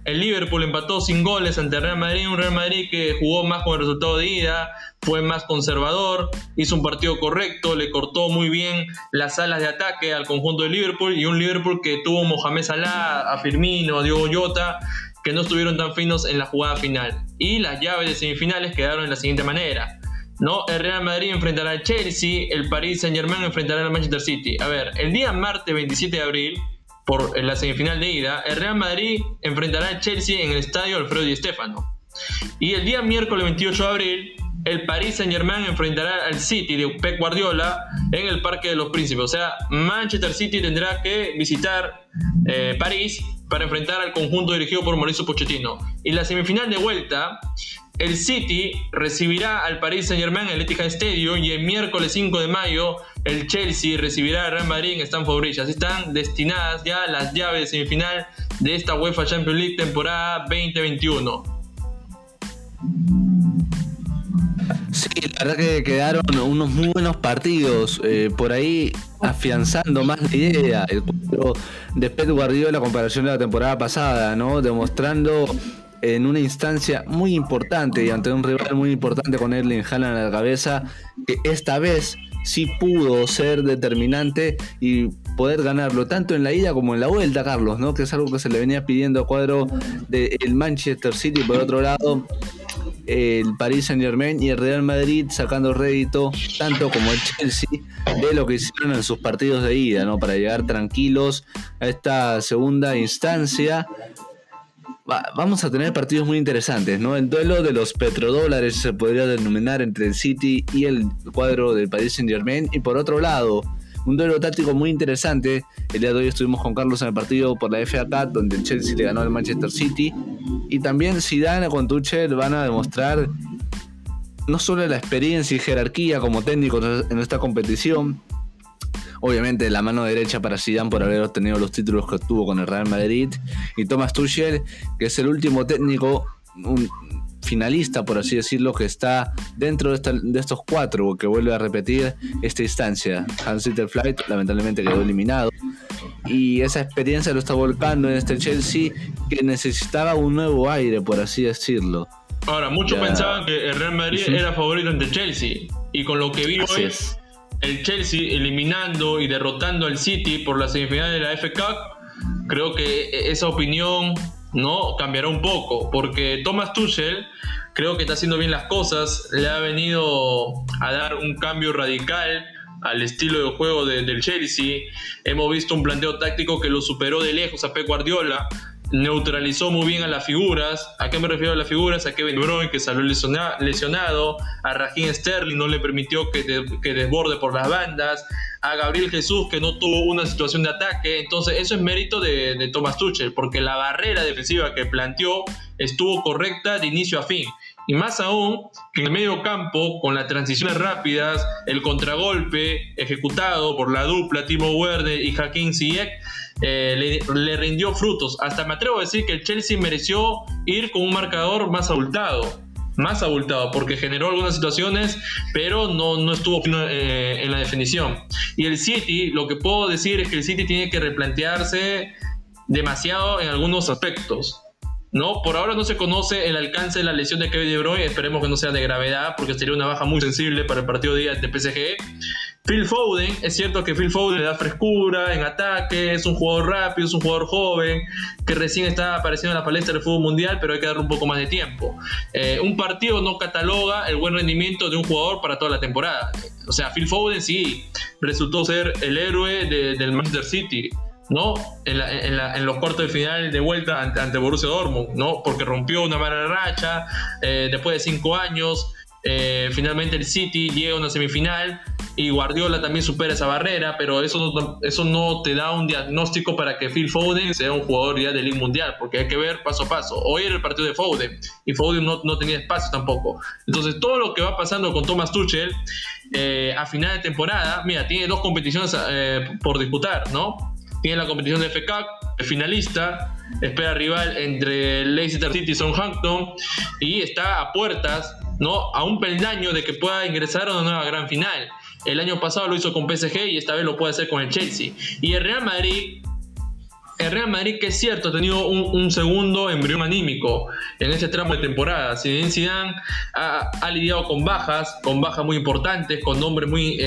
El Liverpool empató sin goles ante el Real Madrid, un Real Madrid que jugó más con el resultado de ida, fue más conservador, hizo un partido correcto, le cortó muy bien las alas de ataque al conjunto de Liverpool, y un Liverpool que tuvo Mohamed Salah, a Firmino, a Diogo Jota, que no estuvieron tan finos en la jugada final. Y las llaves de semifinales quedaron de la siguiente manera, ¿no? El Real Madrid enfrentará al Chelsea, el Paris Saint-Germain enfrentará al Manchester City. A ver, el día martes 27 de abril, por la semifinal de ida, el Real Madrid enfrentará al Chelsea en el estadio Alfredo Di Stéfano. Y el día miércoles 28 de abril, el Paris Saint-Germain enfrentará al City de Pep Guardiola en el Parque de los Príncipes. O sea, Manchester City tendrá que visitar París para enfrentar al conjunto dirigido por Mauricio Pochettino. Y la semifinal de vuelta, el City recibirá al Paris Saint-Germain en el Etihad Stadium, y el miércoles 5 de mayo el Chelsea recibirá al Real Madrid en Stamford Bridge. Así están destinadas ya las llaves de semifinal de esta UEFA Champions League temporada 2021. Sí, la verdad que quedaron unos muy buenos partidos, por ahí afianzando más la idea de Pep Guardiola, comparación de la temporada pasada, ¿no? Demostrando en una instancia muy importante y ante un rival muy importante con Erling Haaland a la cabeza, que esta vez sí pudo ser determinante y poder ganarlo tanto en la ida como en la vuelta, Carlos, ¿no? Que es algo que se le venía pidiendo a cuadro del Manchester City. Por otro lado, el Paris Saint Germain y el Real Madrid sacando rédito, tanto como el Chelsea, de lo que hicieron en sus partidos de ida, ¿no? Para llegar tranquilos a esta segunda instancia. Vamos a tener partidos muy interesantes, ¿no? El duelo de los petrodólares se podría denominar entre el City y el cuadro del Paris Saint Germain. Y por otro lado, un duelo táctico muy interesante. El día de hoy estuvimos con Carlos en el partido por la FA Cup, donde el Chelsea le ganó al Manchester City. Y también Zidane con Tuchel van a demostrar no solo la experiencia y jerarquía como técnicos en esta competición, obviamente la mano derecha para Zidane por haber obtenido los títulos que obtuvo con el Real Madrid, y Thomas Tuchel, que es el último técnico, un finalista por así decirlo, que está dentro de estos cuatro, que vuelve a repetir esta instancia. Hans-Dieter Flight lamentablemente quedó eliminado, y esa experiencia lo está volcando en este Chelsea que necesitaba un nuevo aire, por así decirlo. Ahora, muchos pensaban que el Real Madrid era favorito ante Chelsea, y con lo que vi hoy, el Chelsea eliminando y derrotando al City por la semifinal de la FA Cup, creo que esa opinión no cambiará un poco, porque Thomas Tuchel creo que está haciendo bien las cosas, le ha venido a dar un cambio radical al estilo de juego del Chelsea. Hemos visto un planteo táctico que lo superó de lejos a Pep Guardiola, neutralizó muy bien a las figuras. ¿A qué me refiero a las figuras? A Kevin De Bruyne, que salió lesionado, a Raheem Sterling no le permitió que desborde por las bandas, a Gabriel Jesús, que no tuvo una situación de ataque. Entonces eso es mérito de Thomas Tuchel, porque la barrera defensiva que planteó estuvo correcta de inicio a fin. Y más aún, que en el medio campo, con las transiciones rápidas, el contragolpe ejecutado por la dupla Timo Werner y Hakim Ziyech, le rindió frutos. Hasta me atrevo a decir que el Chelsea mereció ir con un marcador más abultado, porque generó algunas situaciones, pero no estuvo en la definición. Y el City, lo que puedo decir es que el City tiene que replantearse demasiado en algunos aspectos, ¿no? Por ahora no se conoce el alcance de la lesión de Kevin De Bruyne, esperemos que no sea de gravedad, porque sería una baja muy sensible para el partido de día ante PSG. Phil Foden, es cierto que Phil Foden le da frescura en ataque, es un jugador rápido, es un jugador joven, que recién está apareciendo en la palestra del fútbol mundial, pero hay que darle un poco más de tiempo. Un partido no cataloga el buen rendimiento de un jugador para toda la temporada. O sea, Phil Foden sí resultó ser el héroe del Manchester City, ¿no? En los cuartos de final de vuelta ante Borussia Dortmund, ¿no? Porque rompió una mala racha después de 5 años. Finalmente el City llega a una semifinal y Guardiola también supera esa barrera, pero eso no te da un diagnóstico para que Phil Foden sea un jugador ya de Liga Mundial, porque hay que ver paso a paso. Hoy era el partido de Foden y Foden no tenía espacio tampoco. Entonces todo lo que va pasando con Thomas Tuchel a final de temporada, mira, tiene 2 competiciones por disputar, ¿no? Tiene la competición de FA Cup, finalista, espera rival entre Leicester City y Southampton, y está a puertas, ¿no?, a un peldaño de que pueda ingresar a una nueva gran final. El año pasado lo hizo con PSG y esta vez lo puede hacer con el Chelsea. Y el Real Madrid, que es cierto, ha tenido un segundo embrión anímico en este tramo de temporada. Si bien Zidane ha lidiado con bajas muy importantes, con nombres muy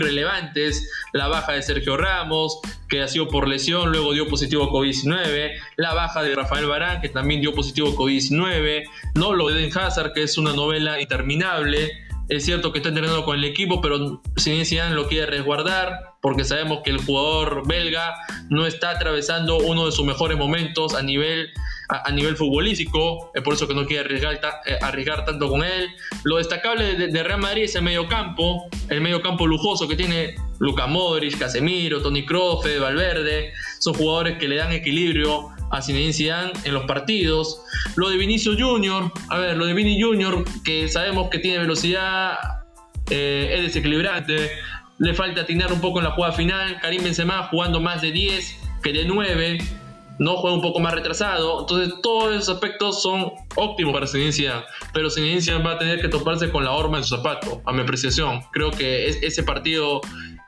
relevantes, la baja de Sergio Ramos, que ha sido por lesión, luego dio positivo COVID-19, la baja de Rafael Varane, que también dio positivo COVID-19, no lo de Eden Hazard, que es una novela interminable. Es cierto que está entrenando con el equipo, pero sin Zidane lo quiere resguardar, porque sabemos que el jugador belga no está atravesando uno de sus mejores momentos a nivel futbolístico, es por eso que no quiere arriesgar tanto con él. Lo destacable de Real Madrid es el medio campo lujoso que tiene Luka Modric, Casemiro, Toni Kroos, Fede Valverde. Son jugadores que le dan equilibrio a Zinedine Zidane en los partidos. Lo de Vini Junior, que sabemos que tiene velocidad, es desequilibrante, le falta atinar un poco en la jugada final. Karim Benzema jugando más de 10 que de 9, no juega un poco más retrasado. Entonces todos esos aspectos son óptimos para Zinedine Zidane, pero Zinedine Zidane va a tener que toparse con la horma en su zapato, a mi apreciación. Creo que ese partido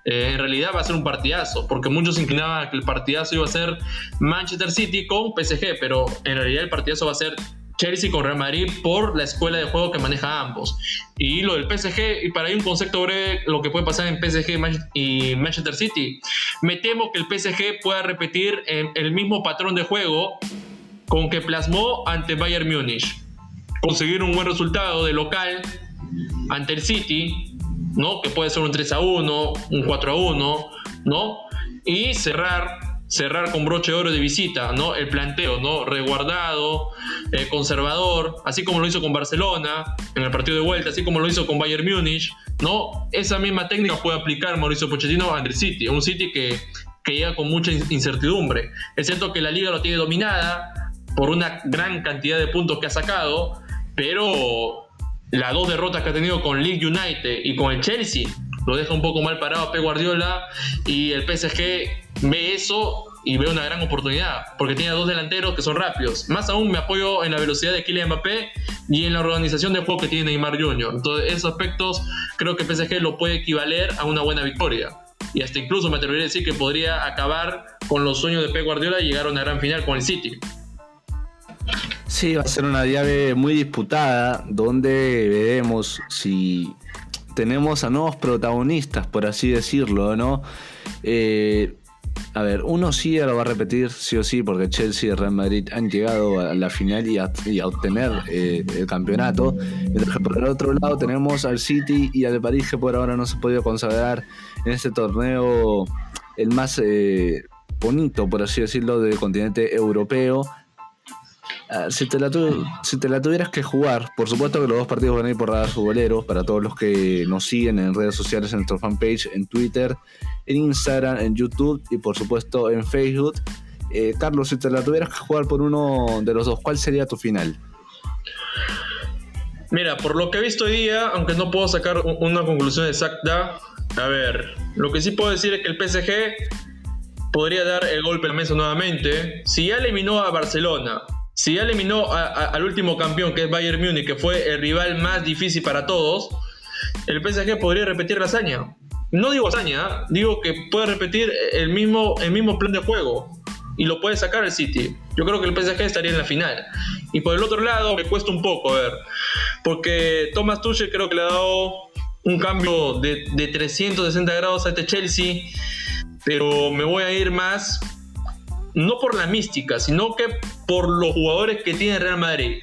en realidad va a ser un partidazo, porque muchos inclinaban a que el partidazo iba a ser Manchester City con PSG, pero en realidad el partidazo va a ser Chelsea con Real Madrid por la escuela de juego que maneja ambos. Y lo del PSG, y para ahí un concepto breve, lo que puede pasar en PSG y Manchester City, me temo que el PSG pueda repetir el mismo patrón de juego con que plasmó ante Bayern Múnich, conseguir un buen resultado de local ante el City, ¿no? Que puede ser un 3-1, un 4-1, ¿no? Y cerrar con broche de oro de visita, ¿no? El planteo, ¿no? Resguardado, conservador, así como lo hizo con Barcelona en el partido de vuelta, así como lo hizo con Bayern Múnich, ¿no? Esa misma técnica puede aplicar Mauricio Pochettino ante el City, un City que llega con mucha incertidumbre. Es cierto que la liga lo tiene dominada por una gran cantidad de puntos que ha sacado, pero las dos derrotas que ha tenido con Leeds United y con el Chelsea lo deja un poco mal parado a Pep Guardiola, y el PSG ve eso y ve una gran oportunidad, porque tiene dos delanteros que son rápidos. Más aún me apoyo en la velocidad de Kylian Mbappé y en la organización de juego que tiene Neymar Jr. Entonces, esos aspectos creo que el PSG lo puede equivaler a una buena victoria. Y hasta incluso me atrevería a decir que podría acabar con los sueños de Pep Guardiola y llegar a una gran final con el City. Sí, va a ser una llave muy disputada, donde veremos si tenemos a nuevos protagonistas, por así decirlo, ¿no? A ver, uno sí lo va a repetir sí o sí, porque Chelsea y Real Madrid han llegado a la final y a obtener el campeonato. Mientras que por el otro lado tenemos al City y al París, que por ahora no se ha podido consagrar en este torneo el más bonito, por así decirlo, del continente europeo. Si te la tuvieras que jugar, por supuesto que los dos partidos van a ir por Radar Futboleros, para todos los que nos siguen en redes sociales, en nuestra fanpage, en Twitter, en Instagram, en YouTube y por supuesto en Facebook. Carlos, si te la tuvieras que jugar por uno de los dos, ¿cuál sería tu final? Mira, por lo que he visto hoy día, aunque no puedo sacar una conclusión exacta, a ver, lo que sí puedo decir es que el PSG podría dar el golpe al Mesa nuevamente. Si ya eliminó a Barcelona, si ya eliminó al último campeón, que es Bayern Múnich, que fue el rival más difícil para todos, el PSG podría repetir la hazaña. No digo hazaña, digo que puede repetir el mismo plan de juego y lo puede sacar el City. Yo creo que el PSG estaría en la final. Y por el otro lado me cuesta un poco, a ver, porque Thomas Tuchel creo que le ha dado un cambio de 360 grados a este Chelsea, pero me voy a ir más no por la mística, sino que por los jugadores que tiene Real Madrid.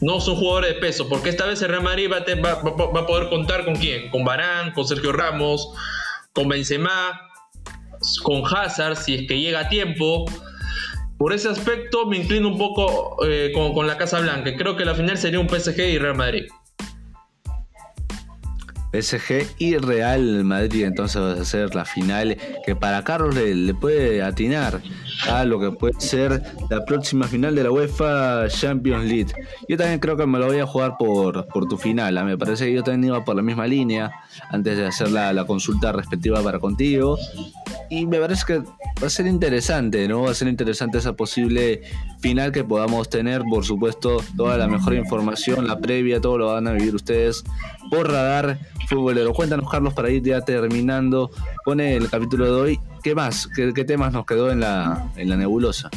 No son jugadores de peso, porque esta vez el Real Madrid va a poder contar con quién, con Varane, con Sergio Ramos, con Benzema, con Hazard, si es que llega a tiempo. Por ese aspecto me inclino un poco con la Casa Blanca. Creo que la final sería un PSG y Real Madrid. PSG y Real Madrid, entonces va a ser la final que para Carlos le puede atinar a lo que puede ser la próxima final de la UEFA Champions League. Yo también creo que me lo voy a jugar por tu final, me parece que yo también iba por la misma línea antes de hacer la consulta respectiva para contigo, y me parece que va a ser interesante, ¿no? Va a ser interesante esa posible final que podamos tener. Por supuesto, toda la mejor información, la previa, todo lo van a vivir ustedes por Radar Futbolero. Cuéntanos, Carlos, para ir ya terminando con el capítulo de hoy, ¿qué más? ¿Qué temas nos quedó en la nebulosa?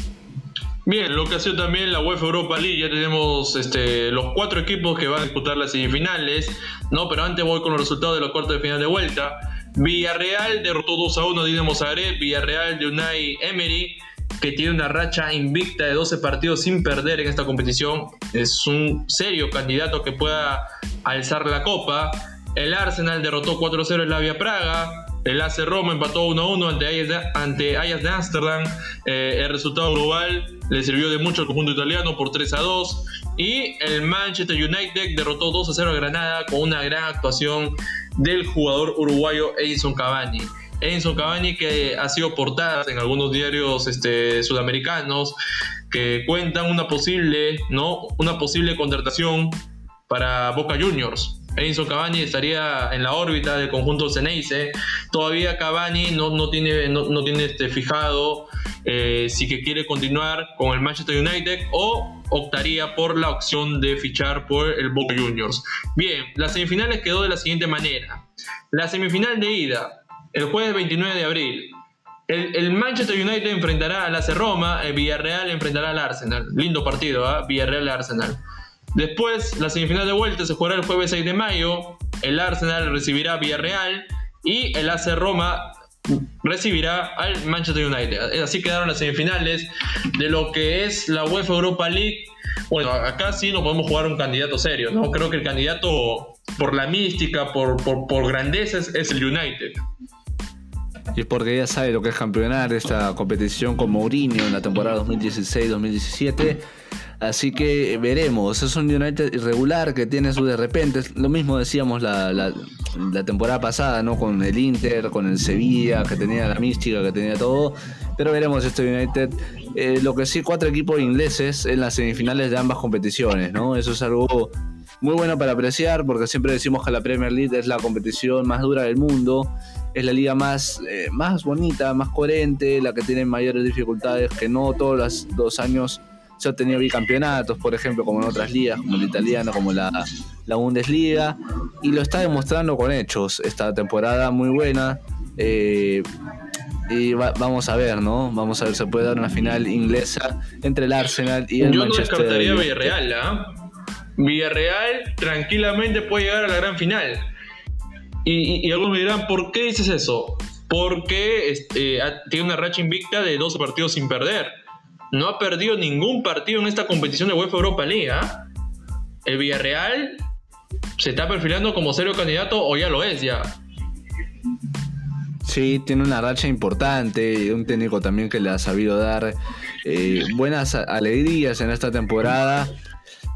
Bien, lo que ha sido también la UEFA Europa League, ya tenemos los cuatro equipos que van a disputar las semifinales, ¿no? Pero antes voy con los resultados de los cuartos de final de vuelta. Villarreal derrotó 2-1 a Dinamo Zagreb, Villarreal de Unai Emery, que tiene una racha invicta de 12 partidos sin perder en esta competición. Es un serio candidato que pueda alzar la copa. El Arsenal derrotó 4-0 en Slavia Praga. El AC Roma empató 1-1 ante Ajax de Ámsterdam. El resultado global le sirvió de mucho al conjunto italiano por 3-2. Y el Manchester United derrotó 2-0 a Granada con una gran actuación del jugador uruguayo Edinson Cavani. Edinson Cavani, que ha sido portada en algunos diarios sudamericanos que cuentan una posible contratación para Boca Juniors. Edinson Cavani estaría en la órbita del conjunto Ceneice. Todavía Cavani no tiene fijado si que quiere continuar con el Manchester United o optaría por la opción de fichar por el Boca Juniors. Bien, las semifinales quedó de la siguiente manera. La semifinal de ida, el jueves 29 de abril. El Manchester United enfrentará al AC Roma, el Villarreal enfrentará al Arsenal. Lindo partido, ¿eh? Villarreal-Arsenal. Después, la semifinal de vuelta se jugará el jueves 6 de mayo. El Arsenal recibirá a Villarreal y el AC Roma recibirá al Manchester United. Así quedaron las semifinales de lo que es la UEFA Europa League. Bueno, acá sí no podemos jugar un candidato serio, ¿no? Creo que el candidato por la mística, por grandeza, es el United. Y es porque ya sabe lo que es campeonar esta competición con Mourinho en la temporada 2016-2017. Así que veremos. Es un United irregular que tiene su de repente. Lo mismo decíamos la temporada pasada, ¿no? Con el Inter, con el Sevilla, que tenía la mística, que tenía todo. Pero veremos este United. Lo que sí, 4 equipos ingleses en las semifinales de ambas competiciones, ¿no? Eso es algo muy bueno para apreciar, porque siempre decimos que la Premier League es la competición más dura del mundo. Es la liga más bonita, más coherente, la que tiene mayores dificultades, que no todos los 2 años se han tenido bicampeonatos, por ejemplo, como en otras ligas, como la italiana, como la Bundesliga, y lo está demostrando con hechos esta temporada muy buena. Y vamos a ver, ¿no? Vamos a ver, se puede dar una final inglesa entre el Arsenal y el Manchester. Yo no descartaría Villarreal, Villarreal tranquilamente puede llegar a la gran final. Y algunos me dirán, ¿por qué dices eso? Porque tiene una racha invicta de 12 partidos sin perder. No ha perdido ningún partido en esta competición de UEFA Europa League. El Villarreal se está perfilando como serio candidato, o ya lo es ya. Sí, tiene una racha importante, un técnico también que le ha sabido dar buenas alegrías en esta temporada.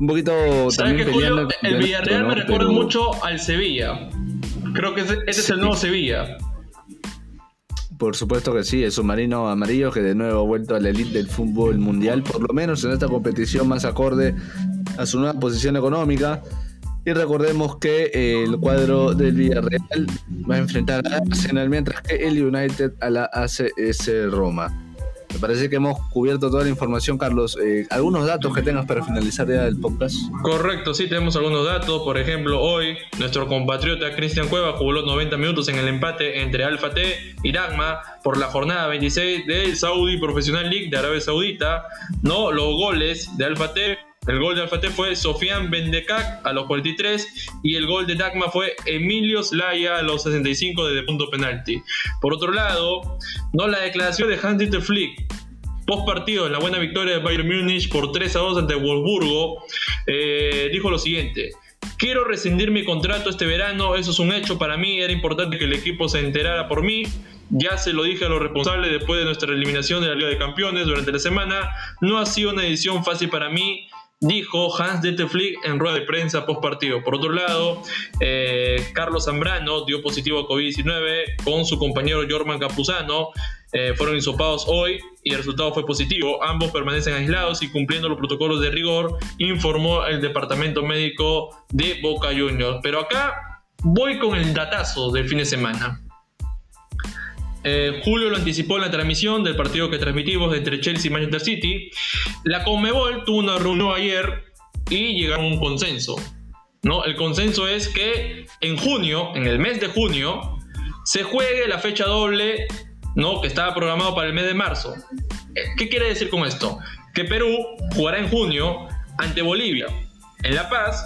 Un poquito también peleando. El Villarreal me recuerda mucho al Sevilla. Creo que este es el nuevo Sevilla. Por supuesto que sí, el submarino amarillo que de nuevo ha vuelto a la elite del fútbol mundial, por lo menos en esta competición más acorde a su nueva posición económica. Y recordemos que el cuadro del Villarreal va a enfrentar al Arsenal, mientras que el United a la ACS Roma. Me parece que hemos cubierto toda la información, Carlos. ¿Algunos datos que tengas para finalizar ya el podcast? Correcto, sí, tenemos algunos datos. Por ejemplo, hoy nuestro compatriota Cristian Cueva jugó 90 minutos en el empate entre Al Fateh y Dagma por la jornada 26 del Saudi Professional League de Arabia Saudita. No, los goles de Al Fateh. El gol de Al Fateh fue Sofian Bendekak a los 43 y el gol de Dagma fue Emilio Zelaya a los 65 desde punto penalti. Por otro lado, no, la declaración de Hans-Dieter Flick post partido en la buena victoria de Bayern Múnich por 3-2 ante Wolfsburgo, dijo lo siguiente: quiero rescindir mi contrato este verano, eso es un hecho para mí, era importante que el equipo se enterara por mí. Ya se lo dije a los responsables después de nuestra eliminación de la Liga de Campeones durante la semana, no ha sido una decisión fácil para mí, dijo Hans-Dieter Flick en rueda de prensa post partido. Por otro lado, Carlos Zambrano dio positivo a COVID-19 con su compañero Jorman Campuzano. Fueron hisopados hoy y el resultado fue positivo. Ambos permanecen aislados y cumpliendo los protocolos de rigor, informó el departamento médico de Boca Juniors. Pero acá voy con el datazo del fin de semana. Julio lo anticipó en la transmisión del partido que transmitimos entre Chelsea y Manchester City. La Conmebol tuvo una reunión ayer y llegaron a un consenso, ¿no? El consenso es que en junio, en el mes de junio, se juegue la fecha doble, ¿no?, que estaba programado para el mes de marzo. ¿Qué quiere decir con esto? Que Perú jugará en junio ante Bolivia en La Paz,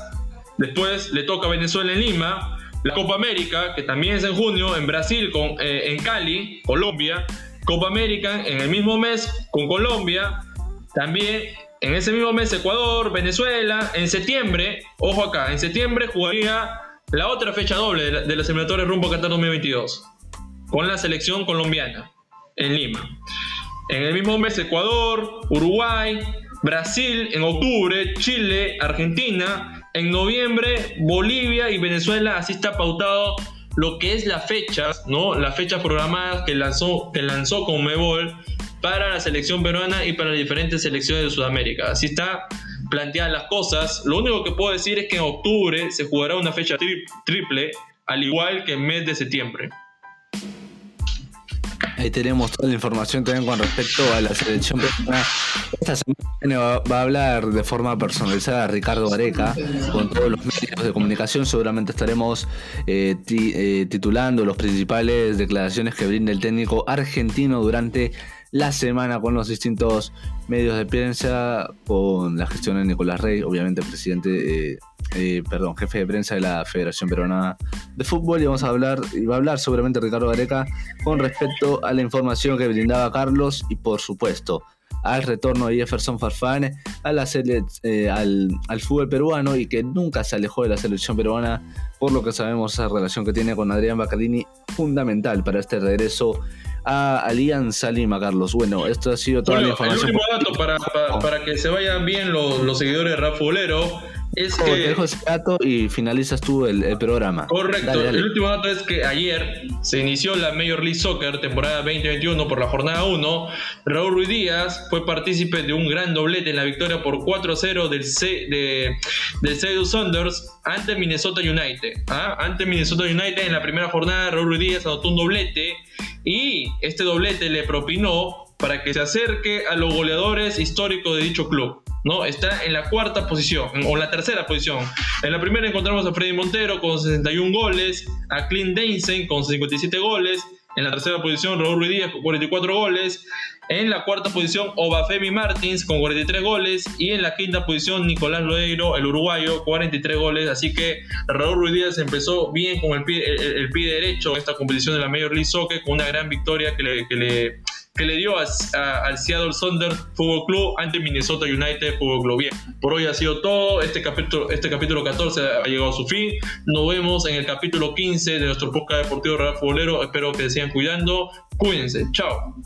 después le toca a Venezuela en Lima. La Copa América, que también es en junio, en Brasil, en Cali, Colombia. Copa América en el mismo mes con Colombia. También en ese mismo mes Ecuador, Venezuela. En septiembre, ojo acá, en septiembre jugaría la otra fecha doble de las eliminatorias rumbo a Qatar 2022. Con la selección colombiana, en Lima. En el mismo mes Ecuador, Uruguay, Brasil. En octubre, Chile, Argentina. En noviembre, Bolivia y Venezuela. Así está pautado lo que es las fechas, ¿no?, las fechas programadas que lanzó Conmebol para la selección peruana y para las diferentes selecciones de Sudamérica. Así está planteadas las cosas. Lo único que puedo decir es que en octubre se jugará una fecha triple, al igual que el mes de septiembre. Ahí tenemos toda la información también con respecto a la selección peruana. Esta semana va a hablar de forma personalizada Ricardo Areca con todos los medios de comunicación. Seguramente estaremos titulando las principales declaraciones que brinda el técnico argentino durante la semana con los distintos medios de prensa, con la gestión de Nicolás Rey, obviamente jefe de prensa de la Federación Peruana de fútbol y vamos a hablar, y va a hablar seguramente Ricardo Gareca con respecto a la información que brindaba Carlos y por supuesto al retorno de Jefferson Farfán a la al fútbol peruano y que nunca se alejó de la selección peruana, por lo que sabemos esa relación que tiene con Adrián Baccarini, fundamental para este regreso a Alianza Lima, Carlos. Bueno, esto ha sido toda la información. El último dato para que se vayan bien los seguidores rafuleros es que... Te dejo ese dato y finalizas tú el programa. Correcto. Dale. El último dato es que ayer se inició la Major League Soccer temporada 2021 por la jornada 1. Raúl Ruiz Díaz fue partícipe de un gran doblete en la victoria por 4-0 del Seattle Sounders ante Minnesota United. Ante Minnesota United en la primera jornada Raúl Ruiz Díaz anotó un doblete y este doblete le propinó para que se acerque a los goleadores históricos de dicho club. No, está en la cuarta posición, o la tercera posición. En la primera encontramos a Freddy Montero con 61 goles, a Clint Deinsen con 57 goles, en la tercera posición Raúl Ruiz Díaz con 44 goles, en la cuarta posición Obafemi Martins con 43 goles y en la quinta posición Nicolás Lodeiro, el uruguayo, 43 goles. Así que Raúl Ruiz Díaz empezó bien con el pie derecho en esta competición de la Major League Soccer con una gran victoria que le dio al Seattle Sounders Fútbol Club ante Minnesota United Fútbol Club. Bien, por hoy ha sido todo. Este capítulo 14 ha llegado a su fin. Nos vemos en el capítulo 15 de nuestro podcast deportivo Real Futbolero. Espero que se sigan cuidando. Cuídense. Chao.